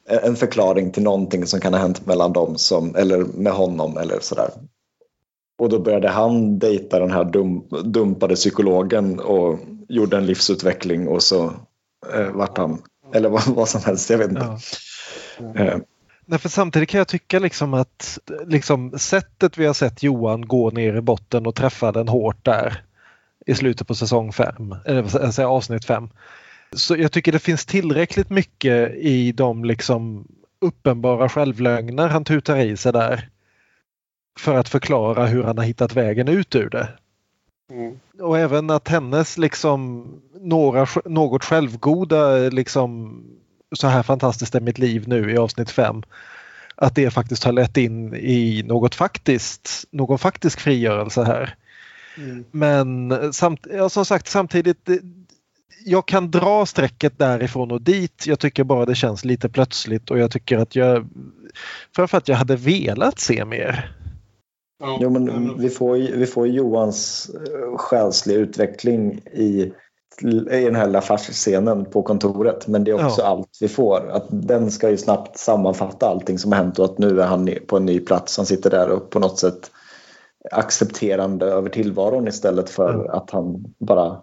En förklaring till någonting som kan ha hänt mellan dem som, eller med honom eller sådär. Och då började han dejta den här dumpade psykologen och gjorde en livsutveckling och så vart han. Eller vad som helst, jag vet inte. Ja. Nej, för samtidigt kan jag tycka liksom att liksom sättet vi har sett Johan gå ner i botten och träffa den hårt där i slutet på säsong 5, eller avsnitt 5. Så jag tycker det finns tillräckligt mycket i de liksom uppenbara självlögner han tutar i sig där för att förklara hur han har hittat vägen ut ur det. Mm. Och även att hennes liksom något självgoda liksom så här fantastiskt är mitt liv nu i avsnitt 5. Att det faktiskt har lett in i någon faktisk frigörelse här. Mm. Men som sagt samtidigt, jag kan dra strecket därifrån och dit. Jag tycker bara det känns lite plötsligt och jag tycker att jag hade velat se mer. Ja. Jo, men vi får Johans själsliga utveckling i den här affärsscenen på kontoret, men det är också allt vi får. Att den ska ju snabbt sammanfatta allting som har hänt och att nu är han på en ny plats. Han sitter där och på något sätt accepterande över tillvaron istället för att han bara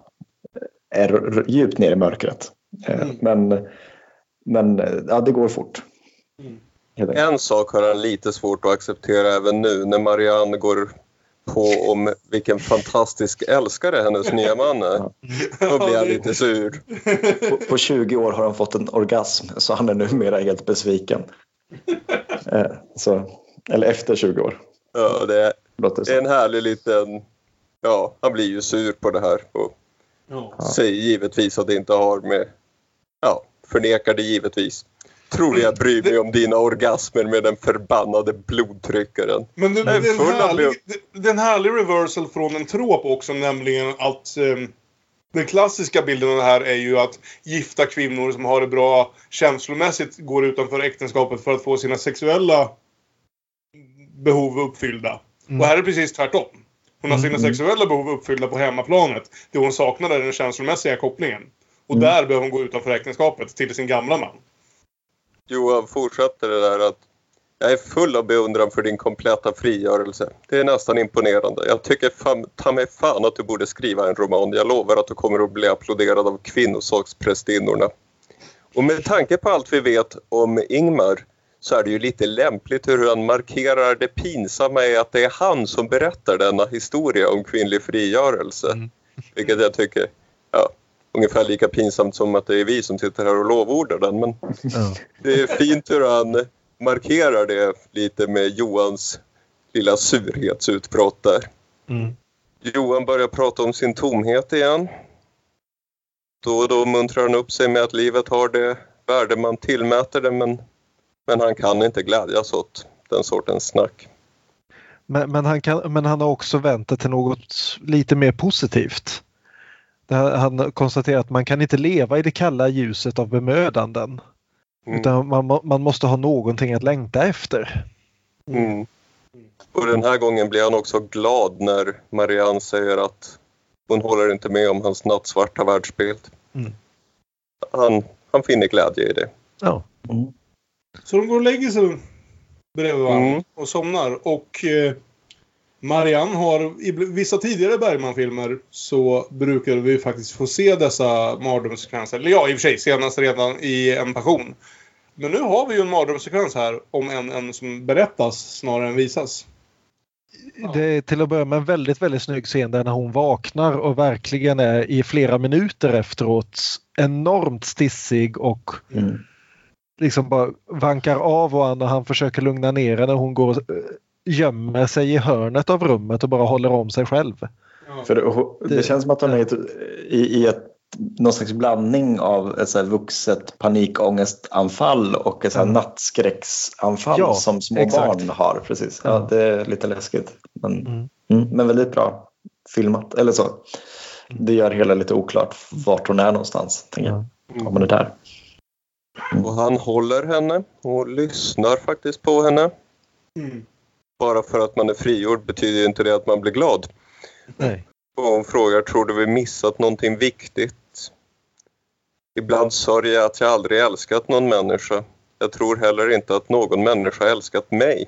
är djupt ner i mörkret. Men ja, det går fort. En sak har han lite svårt att acceptera även nu när Marianne går på om vilken fantastisk älskare hennes nya man är. Då blir han lite sur. På 20 år har han fått en orgasm så han är numera helt besviken. Eller efter 20 år. Ja, det är en härlig liten... Ja, han blir ju sur på det här. Och säger givetvis att det inte har med... Ja, förnekar det givetvis. Tror jag bryr mig om dina orgasmer med den förbannade blodtryckaren. Men den härliga reversal från en trop också, nämligen att den klassiska bilden av det här är ju att gifta kvinnor som har det bra känslomässigt går utanför äktenskapet för att få sina sexuella behov uppfyllda. Mm. Och här är precis tvärtom. Hon har sina sexuella behov uppfyllda på hemmaplanet. Det hon saknade är den känslomässiga kopplingen. Och där behöver hon gå utanför äktenskapet till sin gamla man. Johan fortsatte det där att jag är full av beundran för din kompletta frigörelse. Det är nästan imponerande. Jag tycker ta mig fan att du borde skriva en roman. Jag lovar att du kommer att bli applåderad av kvinnosaksprästinnorna. Och med tanke på allt vi vet om Ingmar så är det ju lite lämpligt hur han markerar det pinsamma i att det är han som berättar denna historia om kvinnlig frigörelse. Vilket jag tycker... Ja. Ungefär lika pinsamt som att det är vi som sitter här och lovordar den. Men det är fint hur han markerar det lite med Johans lilla surhetsutbrott där. Mm. Johan börjar prata om sin tomhet igen. Då och då muntrar han upp sig med att livet har det värde man tillmäter det. Men han kan inte glädjas åt den sortens snack. Men han har också väntat till något lite mer positivt. Han konstaterar att man kan inte leva i det kalla ljuset av bemödanden. Utan man måste ha någonting att längta efter. Mm. Och den här gången blir han också glad när Marianne säger att hon håller inte med om hans nattsvarta världsbild. Han finner glädje i det. Ja. Mm. Så de går och lägger sig bredvid varandra och somnar. Och Marianne har i vissa tidigare Bergman-filmer så brukar vi faktiskt få se dessa mardrömssekvenser. Eller ja, i och för sig, senast redan i En passion. Men nu har vi ju en mardrömssekvens här, om en som berättas snarare än visas. Ja. Det är till att börja med en väldigt, väldigt snygg scen där när hon vaknar och verkligen är i flera minuter efteråt enormt stissig och... Mm. Liksom bara vankar av och han försöker lugna ner henne. Hon går och gömmer sig i hörnet av rummet och bara håller om sig själv. Ja. För det känns som att hon är någon slags blandning av ett så här vuxet panikångestanfall och ett så här nattskräcksanfall som små barn har. Precis. Ja, det är lite läskigt. Men väldigt bra filmat. Eller så. Det gör hela lite oklart vart hon är någonstans. Tänker jag. Om hon är där. Och han håller henne och lyssnar faktiskt på henne. Mm. Bara för att man är frigjord betyder ju inte det att man blir glad. Nej. Och hon frågar, tror du vi missat någonting viktigt? Ibland sörjer jag att jag aldrig älskat någon människa. Jag tror heller inte att någon människa älskat mig.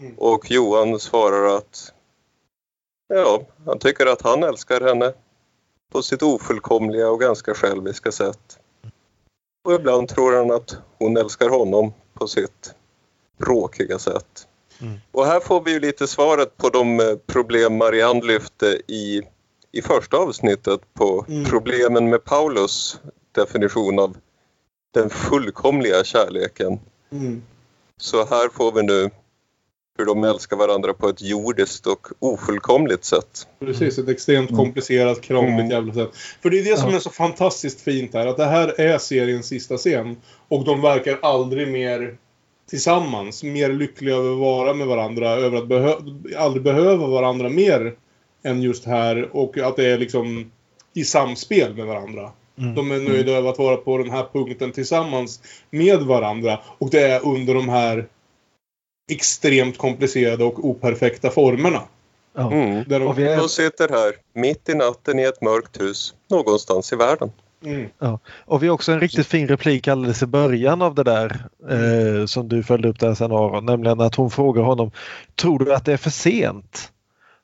Mm. Och Johan svarar att han tycker att han älskar henne på sitt ofullkomliga och ganska själviska sätt. Och ibland tror han att hon älskar honom på sitt bråkiga sätt. Mm. Och här får vi ju lite svaret på de problem Marianne lyfte i första avsnittet på problemen med Paulus definition av den fullkomliga kärleken. Mm. Så här får vi nu hur de älskar varandra på ett jordiskt och ofullkomligt sätt. Precis, ett extremt komplicerat, krångligt jävla sätt. För det är det som är så fantastiskt fint här, att det här är seriens sista scen och de verkar aldrig mer tillsammans, mer lyckliga över att vara med varandra, över att aldrig behöva varandra mer än just här, och att det är liksom i samspel med varandra. De är nöjda över att vara på den här punkten tillsammans med varandra, och det är under de här extremt komplicerade och operfekta formerna. De sitter här mitt i natten i ett mörkt hus någonstans i världen. Mm. Ja. Och vi har också en riktigt fin replik alldeles i början av det där som du följde upp där sen, Aron, nämligen att hon frågar honom, tror du att det är för sent?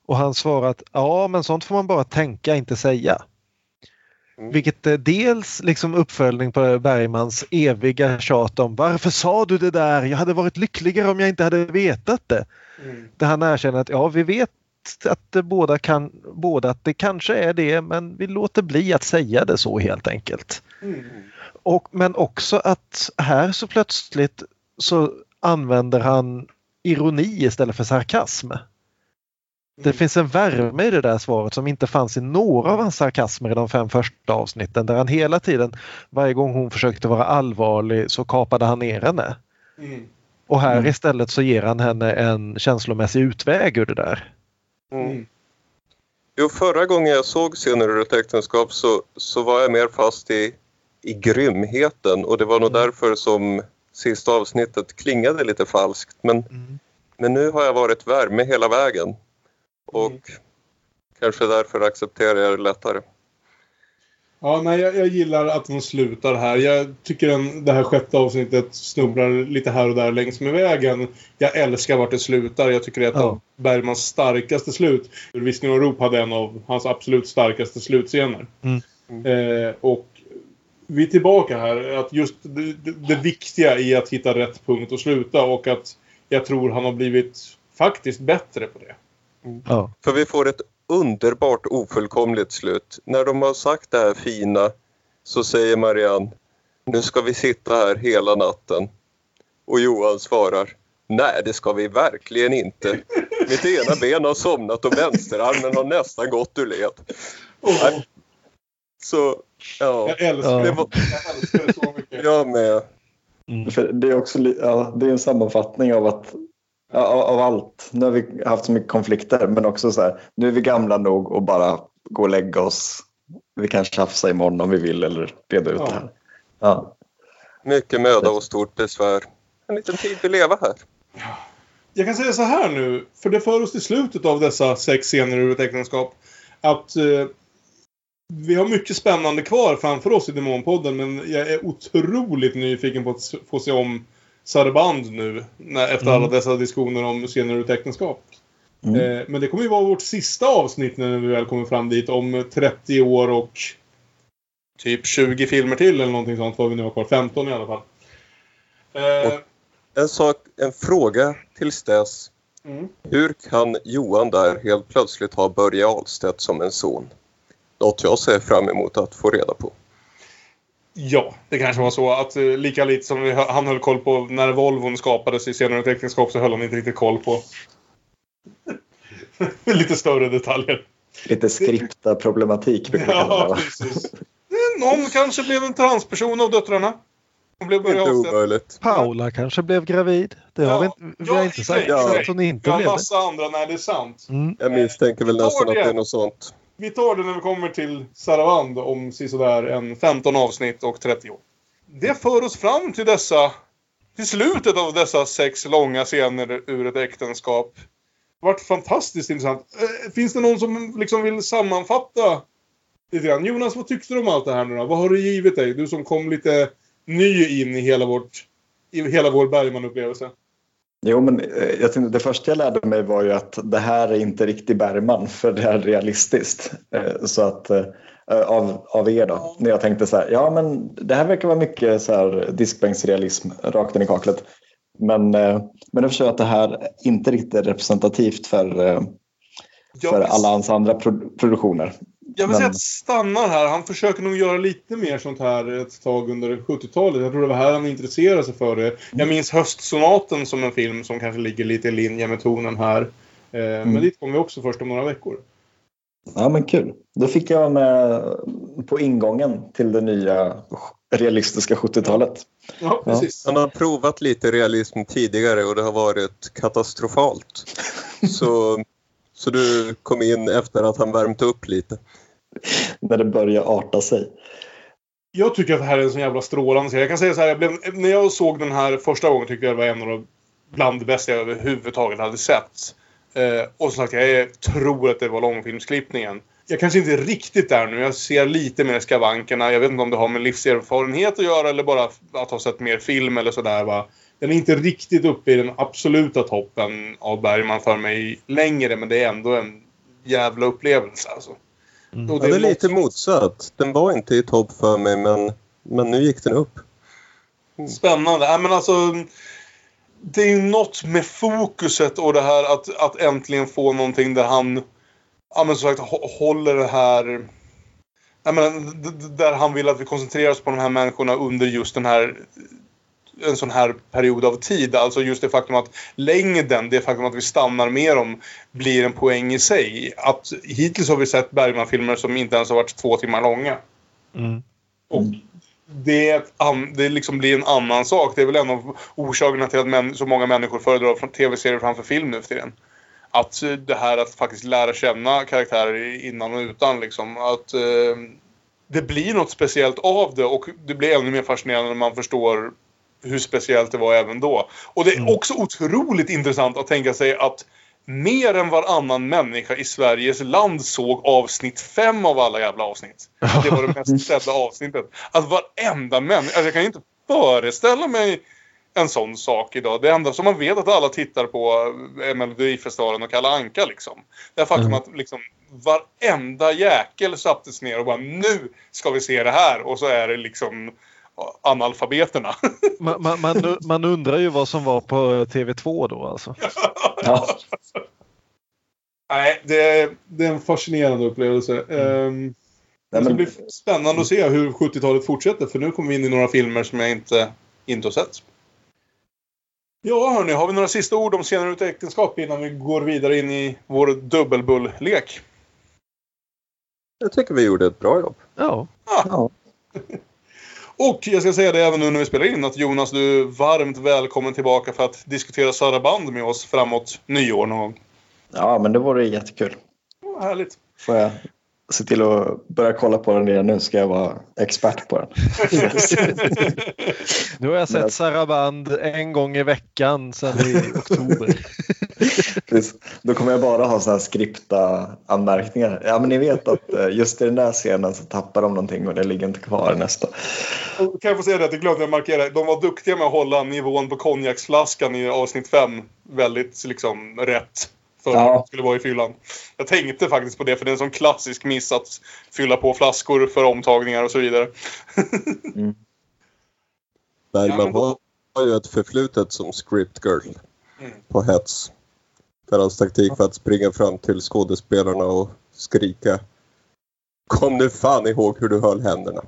Och han svarar att ja, men sånt får man bara tänka, inte säga. Vilket är dels liksom uppföljning på Bergmans eviga tjat om varför sa du det där? Jag hade varit lyckligare om jag inte hade vetat det. Där han erkänner att vi vet att båda att det kanske är det, men vi låter bli att säga det så helt enkelt. Men också att här så plötsligt så använder han ironi istället för sarkasm. Det finns en värme i det där svaret som inte fanns i några av hans sarkasmer i de 5 första avsnitten, där han hela tiden, varje gång hon försökte vara allvarlig, så kapade han ner henne. Och här istället så ger han henne en känslomässig utväg ur det där. Jo, förra gången jag såg Scener ur ett äktenskap så var jag mer fast i grymheten, och det var nog därför som sista avsnittet klingade lite falskt, men nu har jag varit värme hela vägen. Och kanske därför accepterar jag det lättare. Ja, nej, jag gillar att hon slutar här. Jag tycker det här 6:e avsnittet snubblar lite här och där längs med vägen. Jag älskar vart det slutar. Jag tycker det är ett av Bergmans starkaste slut. Viskning och rop hade en av hans absolut starkaste slutscener. Och vi är tillbaka här. Att just det viktiga i att hitta rätt punkt och sluta. Och att jag tror han har blivit faktiskt bättre på det. För vi får ett underbart ofullkomligt slut. När de har sagt det här fina så säger Marianne, nu ska vi sitta här hela natten. Och Johan svarar, nej det ska vi verkligen inte. Mitt ena ben har somnat och vänsterarmen har nästan gått ur led. Så, jag älskar det. Jag älskar det så mycket. Jag med. För det är också det är en sammanfattning av att av allt. Nu har vi haft så mycket konflikter, men också så här, nu är vi gamla nog och bara gå och lägga oss. Vi kan tjafsa imorgon om vi vill, eller reda ut det här. Ja. Mycket möda och stort besvär. En liten tid vi lever här. Jag kan säga så här nu, för det för oss till slutet av dessa 6 scener ur ett äktenskap, att vi har mycket spännande kvar framför oss i Dämon-podden, men jag är otroligt nyfiken på att få se om Sarband nu, efter alla dessa diskussioner om scener ur ett äktenskap. Men det kommer ju vara vårt sista avsnitt när vi väl kommer fram dit om 30 år och typ 20 filmer till eller någonting sånt, vad vi nu har kvar, 15 i alla fall. En fråga till dess. Hur kan Johan där helt plötsligt ha Börje Ahlstedt som en son? Något jag ser fram emot att få reda på. Ja, det kanske var så att lika lite som han höll koll på när Volvon skapades i Scener ur ett äktenskap, så höll han inte riktigt koll på lite större detaljer. Lite skripta problematik. Ja, precis. Någon kanske blev en transperson av döttrarna. Hon blev Börje Ahlstedt. Paula kanske blev gravid. Det har vi inte sagt. Ja, att hon inte blev det. Massa andra, nej, det är sant. Jag misstänker väl nästan att det är något sånt. Vi tar det när vi kommer till Saravand om sådär en 15 avsnitt och 30 år. Det för oss fram till slutet av dessa 6 långa scener ur ett äktenskap. Det har varit fantastiskt intressant. Finns det någon som liksom vill sammanfatta lite grann? Jonas, vad tyckte du om allt det här nu då? Vad har det givit dig? Du som kom lite ny in i hela vår Bergman-upplevelse. Jo, men jag tänkte, det första jag lärde mig var ju att det här är inte riktigt Bergman, för det här är realistiskt. Så att av er då, när jag tänkte så här, ja men det här verkar vara mycket så här diskbänksrealism rakt in i kaklet. Men jag förstår att det här inte riktigt är representativt för alla hans andra produktioner. Jag vill säga att stannar här. Han försöker nog göra lite mer sånt här ett tag under 70-talet. Jag tror det var här han intresserade sig för det. Jag minns Höstsonaten som en film som kanske ligger lite i linje med tonen här. Men dit kommer vi också först om några veckor. Ja, men kul. Då fick jag med på ingången till det nya realistiska 70-talet. Ja, precis. Han har provat lite realism tidigare och det har varit katastrofalt. Så du kom in efter att han värmt upp lite. När det börjar arta sig. Jag tycker att det här är en sån jävla strålande. Jag kan säga så här, när jag såg den här första gången tyckte jag det var en av de bland det bästa jag överhuvudtaget hade sett. Och som sagt, jag tror att det var långfilmsklippningen. Jag kanske inte är riktigt där nu. Jag ser lite mer skavankerna. Jag vet inte om det har med livserfarenhet att göra eller bara att ha sett mer film eller sådär va. Den är inte riktigt uppe i den absoluta toppen av Bergman för mig längre, men det är ändå en jävla upplevelse alltså. Och det är lite motsatt. Den var inte i topp för mig, men nu gick den upp. Spännande. Ja, men alltså, det är ju något med fokuset och det här att äntligen få någonting där han håller det här. Jag menar, där han vill att vi koncentrerar oss på de här människorna under just den här en sån här period av tid. Alltså just det faktum att längden, det faktum att vi stannar med dem, blir en poäng i sig. Att hittills har vi sett Bergman-filmer som inte ens har varit 2 timmar långa. Och det liksom blir en annan sak. Det är väl en av orsakerna till att så många människor föredrar från tv-serier framför film nu för tiden. Att det här att faktiskt lära känna karaktärer innan och utan liksom, att det blir något speciellt av det, och det blir ännu mer fascinerande när man förstår hur speciellt det var även då. Och det är också otroligt intressant att tänka sig att mer än varannan människa i Sveriges land såg avsnitt 5 av alla jävla avsnitt. Det var det mest sedda avsnittet. Att varenda människa, alltså jag kan ju inte föreställa mig en sån sak idag. Det enda som man vet att alla tittar på är Melodifestivalen och Kalle Anka liksom. Det är faktum att liksom varenda jäkel sattes ner och bara, nu ska vi se det här. Och så är det liksom analfabeterna. Man undrar ju vad som var på TV2 då alltså. Ja. Nej, det är en fascinerande upplevelse. Det blir spännande att se hur 70-talet fortsätter, för nu kommer vi in i några filmer som jag inte har sett. Ja, hörni, har vi några sista ord om Scener ur ett äktenskap innan vi går vidare in i vår dubbelbulllek? Jag tycker vi gjorde ett bra jobb. Ja. Och jag ska säga det även nu när vi spelar in, att Jonas, du är varmt välkommen tillbaka för att diskutera Saraband med oss framåt nyår någon gång. Ja, men det vore jättekul. Ja, härligt. Får jag se till att börja kolla på den igen nu, ska jag vara expert på den. Nu har jag sett Saraband en gång i veckan sedan i oktober. Då kommer jag bara ha så här skripta anmärkningar. Ja, men ni vet att just i den där scenen så tappar de någonting och det ligger inte kvar nästa. Och kan jag få säga det att jag glömde att markera. De var duktiga med att hålla nivån på konjaksflaskan i avsnitt 5 väldigt liksom rätt. för att det skulle vara i fyllan. Jag tänkte faktiskt på det, för det är en sån klassisk miss att fylla på flaskor för omtagningar och så vidare. Mm. Bergman har ju ett förflutet som script girl på hets. För hans taktik för att springa fram till skådespelarna och skrika: kom nu fan ihåg hur du höll händerna.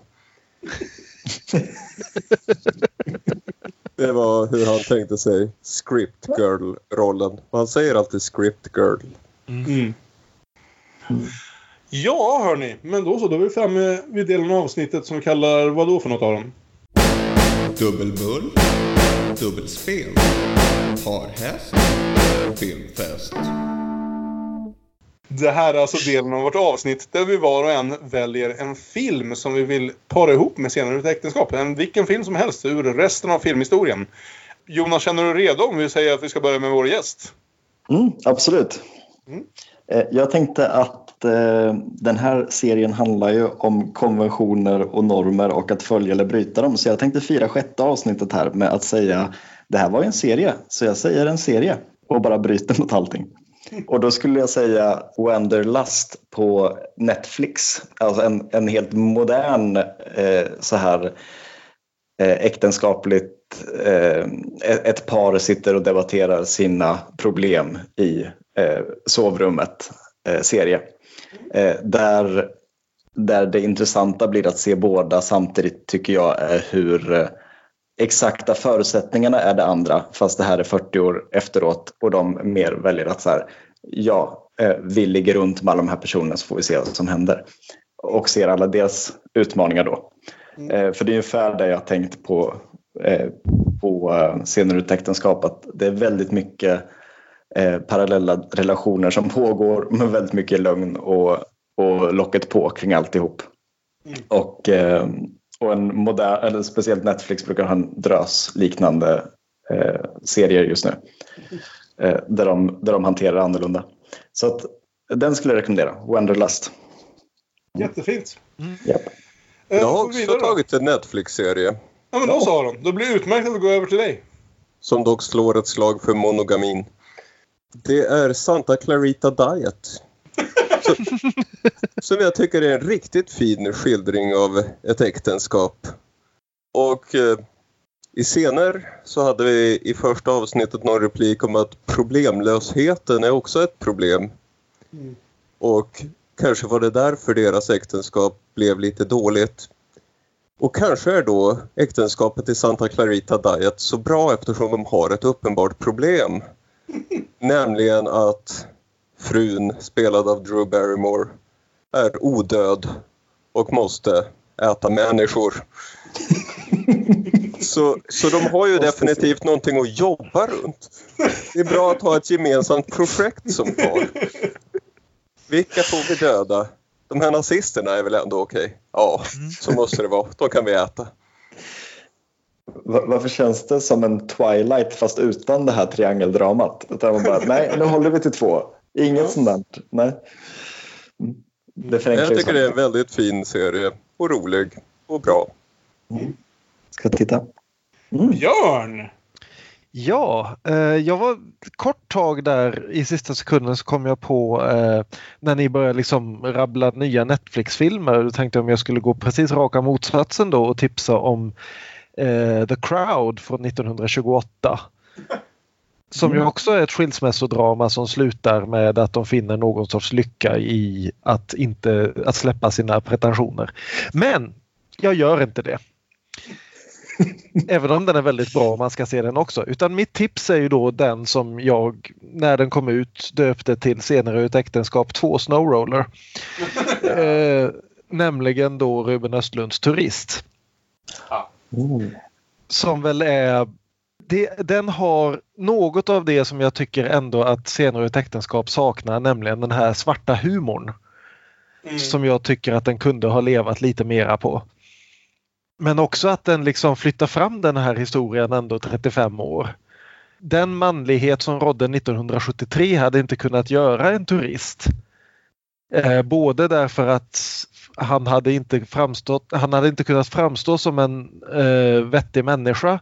Det var hur han tänkte sig script girl-rollen. Han säger alltid script girl. Mm. Mm. Ja, hörni. Men då så, då är vi framme vid delen av avsnittet som vi kallar, vad då för något av dem? Dubbelbull, dubbelspel, parhäst, filmfest. Det här är alltså delen av vårt avsnitt där vi var och en väljer en film som vi vill para ihop med Scener ur ett äktenskap. Vilken film som helst ur resten av filmhistorien. Jonas, känner du redo om vi säger att vi ska börja med vår gäst? Mm, absolut. Mm. Jag tänkte att den här serien handlar ju om konventioner och normer och att följa eller bryta dem. Så jag tänkte fira sjätte avsnittet här med att säga det här var ju en serie. Så jag säger en serie och bara bryter mot allting. Och då skulle jag säga Wanderlust på Netflix. Alltså en helt modern så här äktenskapligt ett par sitter och debatterar sina problem i sovrummet serie. Där det intressanta blir att se båda samtidigt, tycker jag, är hur exakta förutsättningarna är det andra, fast det här är 40 år efteråt och de mer väljer att så här, ja, vi ligger runt med alla de här personerna så får vi se vad som händer och ser alla deras utmaningar då. För det är ungefär det jag tänkt på Scener ur ett äktenskap, att det är väldigt mycket parallella relationer som pågår med väldigt mycket lögn och locket på kring alltihop. Och en modern, eller speciellt Netflix brukar ha en drös liknande serier just nu. Där de hanterar annorlunda. Så att den skulle jag rekommendera. Wanderlust. Jättefint. Mm. Yep. Jag har också tagit en Netflix-serie. Ja, men då sa de. Då blir det utmärkt att vi går över till dig. Som dock slår ett slag för monogamin. Det är Santa Clarita Diet. Som jag tycker är en riktigt fin skildring av ett äktenskap. Och i scener så hade vi i första avsnittet någon replik om att problemlösheten är också ett problem. Mm. Och kanske var det därför deras äktenskap blev lite dåligt. Och kanske är då äktenskapet i Santa Clarita Diet så bra eftersom de har ett uppenbart problem. Nämligen att frun, spelad av Drew Barrymore, är odöd och måste äta människor. Så de har ju definitivt någonting att jobba runt. Det är bra att ha ett gemensamt projekt som par. Vilka får vi döda? De här nazisterna är väl ändå okej? Ja, så måste det vara. Då kan vi äta. Varför känns det som en Twilight fast utan det här triangeldramat? Utan man bara, nej, nu håller vi till två. Inget sånt där, nej. Jag tycker det är en väldigt fin serie. Och rolig. Och bra. Mm. Ska titta. Mm. Björn! Ja, jag var kort tag där i sista sekunden så kom jag på när ni började liksom rabbla nya Netflix-filmer. Då tänkte jag om jag skulle gå precis raka motsatsen då och tipsa om The Crowd från 1928. Som ju också är ett skilsmässodrama som slutar med att de finner någon sorts lycka i att släppa sina pretensioner. Men jag gör inte det. Även om den är väldigt bra, man ska se den också. Utan mitt tips är ju då den som jag, när den kom ut, döpte till Scener ur ett äktenskap 2 Snowroller. Nämligen då Ruben Östlunds Turist. Som väl är... Den har något av det som jag tycker ändå att Scener ur ett äktenskap saknar, nämligen den här svarta humorn som jag tycker att den kunde ha levat lite mera på. Men också att den liksom flyttar fram den här historien ändå 35 år. Den manlighet som rådde 1973 hade inte kunnat göra en turist. Både därför att han hade inte kunnat framstå som en vettig människa.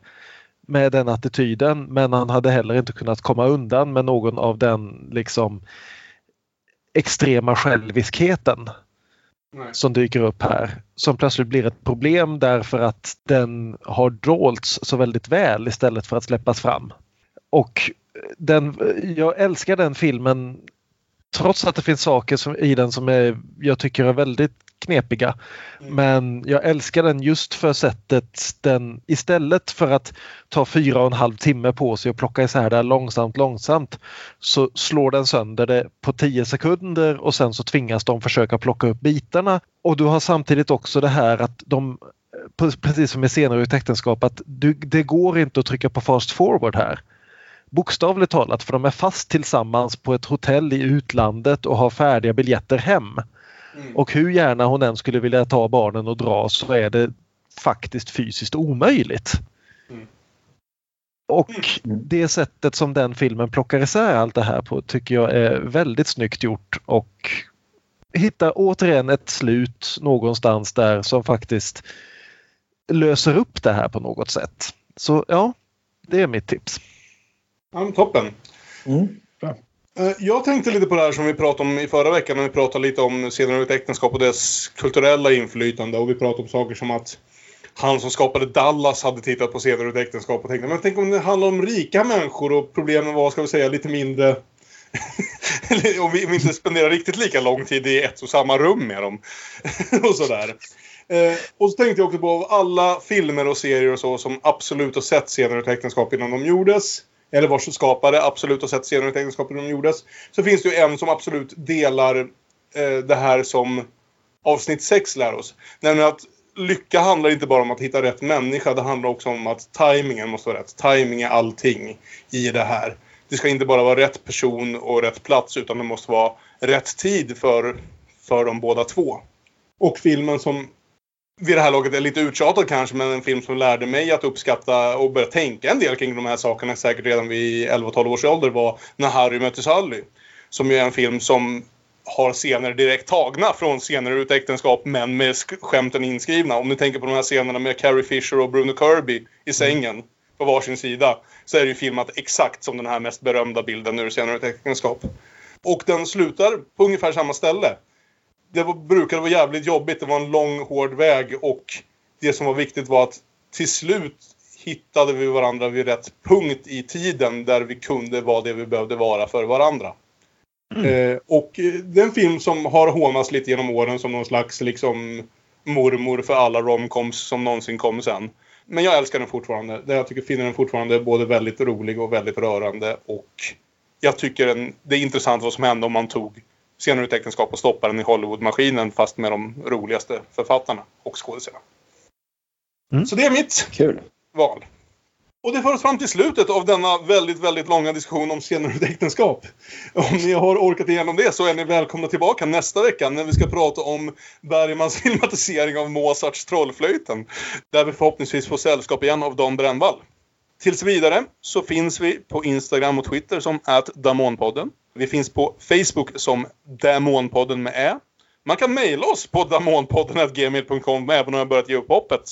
med den attityden, men han hade heller inte kunnat komma undan med någon av den liksom extrema själviskheten som dyker upp här, som plötsligt blir ett problem därför att den har dolts så väldigt väl istället för att släppas fram. Och jag älskar den filmen trots att det finns saker i den som jag tycker är väldigt knepiga. Mm. Men jag älskar den just för sättet den, istället för att ta 4,5 timmar på sig och plocka isär det här långsamt, så slår den sönder det på 10 sekunder och sen så tvingas de försöka plocka upp bitarna. Och du har samtidigt också det här att de, precis som i Scener ur ett äktenskap, att det går inte att trycka på fast forward här. Bokstavligt talat, för de är fast tillsammans på ett hotell i utlandet och har färdiga biljetter hem. Mm. Och hur gärna hon än skulle vilja ta barnen och dra, så är det faktiskt fysiskt omöjligt. Mm. Och det sättet som den filmen plockar isär allt det här på tycker jag är väldigt snyggt gjort. Och hitta återigen ett slut någonstans där som faktiskt löser upp det här på något sätt. Så ja, det är mitt tips. Ja, toppen. Mm. Jag tänkte lite på det här som vi pratade om i förra veckan, när vi pratade lite om Scener ur ett äktenskap och dess kulturella inflytande, och vi pratade om saker som att han som skapade Dallas hade tittat på Scener ur ett äktenskap och tänkte, men tänk om det handlar om rika människor och problemen var, ska vi säga, lite mindre om vi inte spenderar riktigt lika lång tid i ett och samma rum med dem och sådär. Och så tänkte jag också på, av alla filmer och serier och så som absolut har sett Scener ur ett äktenskap innan de gjordes, eller vars skapare absolut har sett Scener ur ett äktenskap när de gjordes, så finns det ju en som absolut delar det här som avsnitt 6 lär oss. Nämligen att lycka handlar inte bara om att hitta rätt människa, det handlar också om att tajmingen måste vara rätt. Tajming är allting i det här. Det ska inte bara vara rätt person och rätt plats, utan det måste vara rätt tid för de båda två. Och filmen som vid det här laget är lite uttjatad kanske, men en film som lärde mig att uppskatta och börja tänka en del kring de här sakerna säkert redan vid 11-12 års ålder var När Harry mötte Sally, som ju är en film som har scener direkt tagna från Scener ur ett äktenskap, men med skämten inskrivna. Om ni tänker på de här scenerna med Carrie Fisher och Bruno Kirby i sängen på varsin sida, så är det ju filmat exakt som den här mest berömda bilden ur Scener ur ett äktenskap. Och den slutar på ungefär samma ställe. Det brukade vara jävligt jobbigt, det var en lång hård väg, och det som var viktigt var att till slut hittade vi varandra vid rätt punkt i tiden där vi kunde vara det vi behövde vara för varandra. Mm. Och det är en film som har hånats lite genom åren som någon slags liksom mormor för alla romcoms som någonsin kom sen. Men jag älskar den fortfarande, jag tycker finner den fortfarande både väldigt rolig och väldigt rörande, och jag tycker det är intressant vad som hände om man tog Scener ur ett äktenskap och stoppar den i Hollywoodmaskinen, fast med de roligaste författarna och skådespelarna. Mm. Så det är mitt val. Och det för oss fram till slutet av denna väldigt, väldigt långa diskussion om Scener ur ett äktenskap. Om ni har orkat igenom det så är ni välkomna tillbaka nästa vecka när vi ska prata om Bergmans filmatisering av Mozarts Trollflöjten, där vi förhoppningsvis får sällskap igen av Dan Brännvall. Tills vidare så finns vi på Instagram och Twitter som @Dämon-podden. Vi finns på Facebook som Dämon-podden med ä. Man kan mejla oss på damonpodden@gmail.com även om jag börjat ge upp hoppet.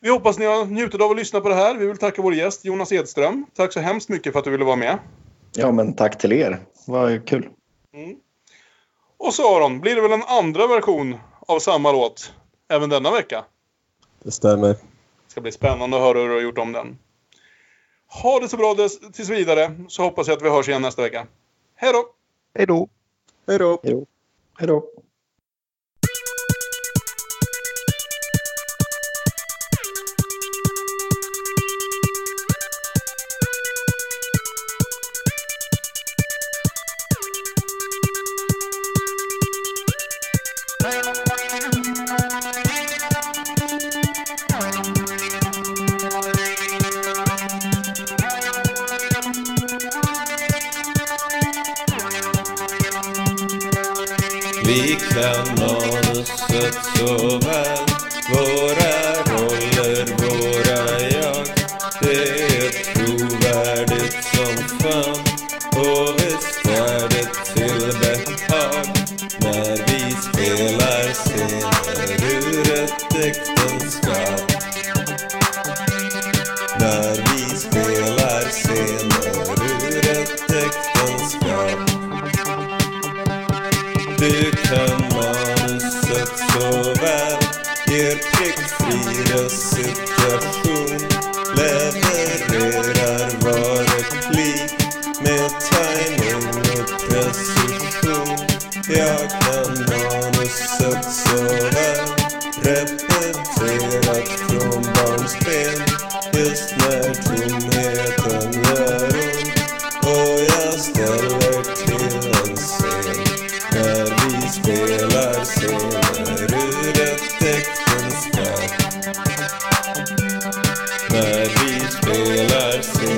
Vi hoppas ni har njutit av att lyssna på det här. Vi vill tacka vår gäst Jonas Edström. Tack så hemskt mycket för att du ville vara med. Ja, men tack till er. Det var kul. Mm. Och så Aron, blir det väl en andra version av samma låt även denna vecka? Det stämmer. Det ska bli spännande att höra hur du har gjort om den. Ha det så bra tills vidare, så hoppas jag att vi hörs igen nästa vecka. Hej då! Hej då! Hej då! Hej då! Vi kan manuset så väl, våra roller, våra jag. Det är trovärdigt som fan, och visst är det till behag när vi spelar scener ur ett äktenskap. När vi du kan manuset så väl. Ger prickfri recitation, levererar varuplik med timing och precision. Jag kan manuset så väl, repeterat från barnsben. Just när tomheten gör ont och jag ställer till en scen när vi spelar scener ur ett äktenskap. När vi spelar scener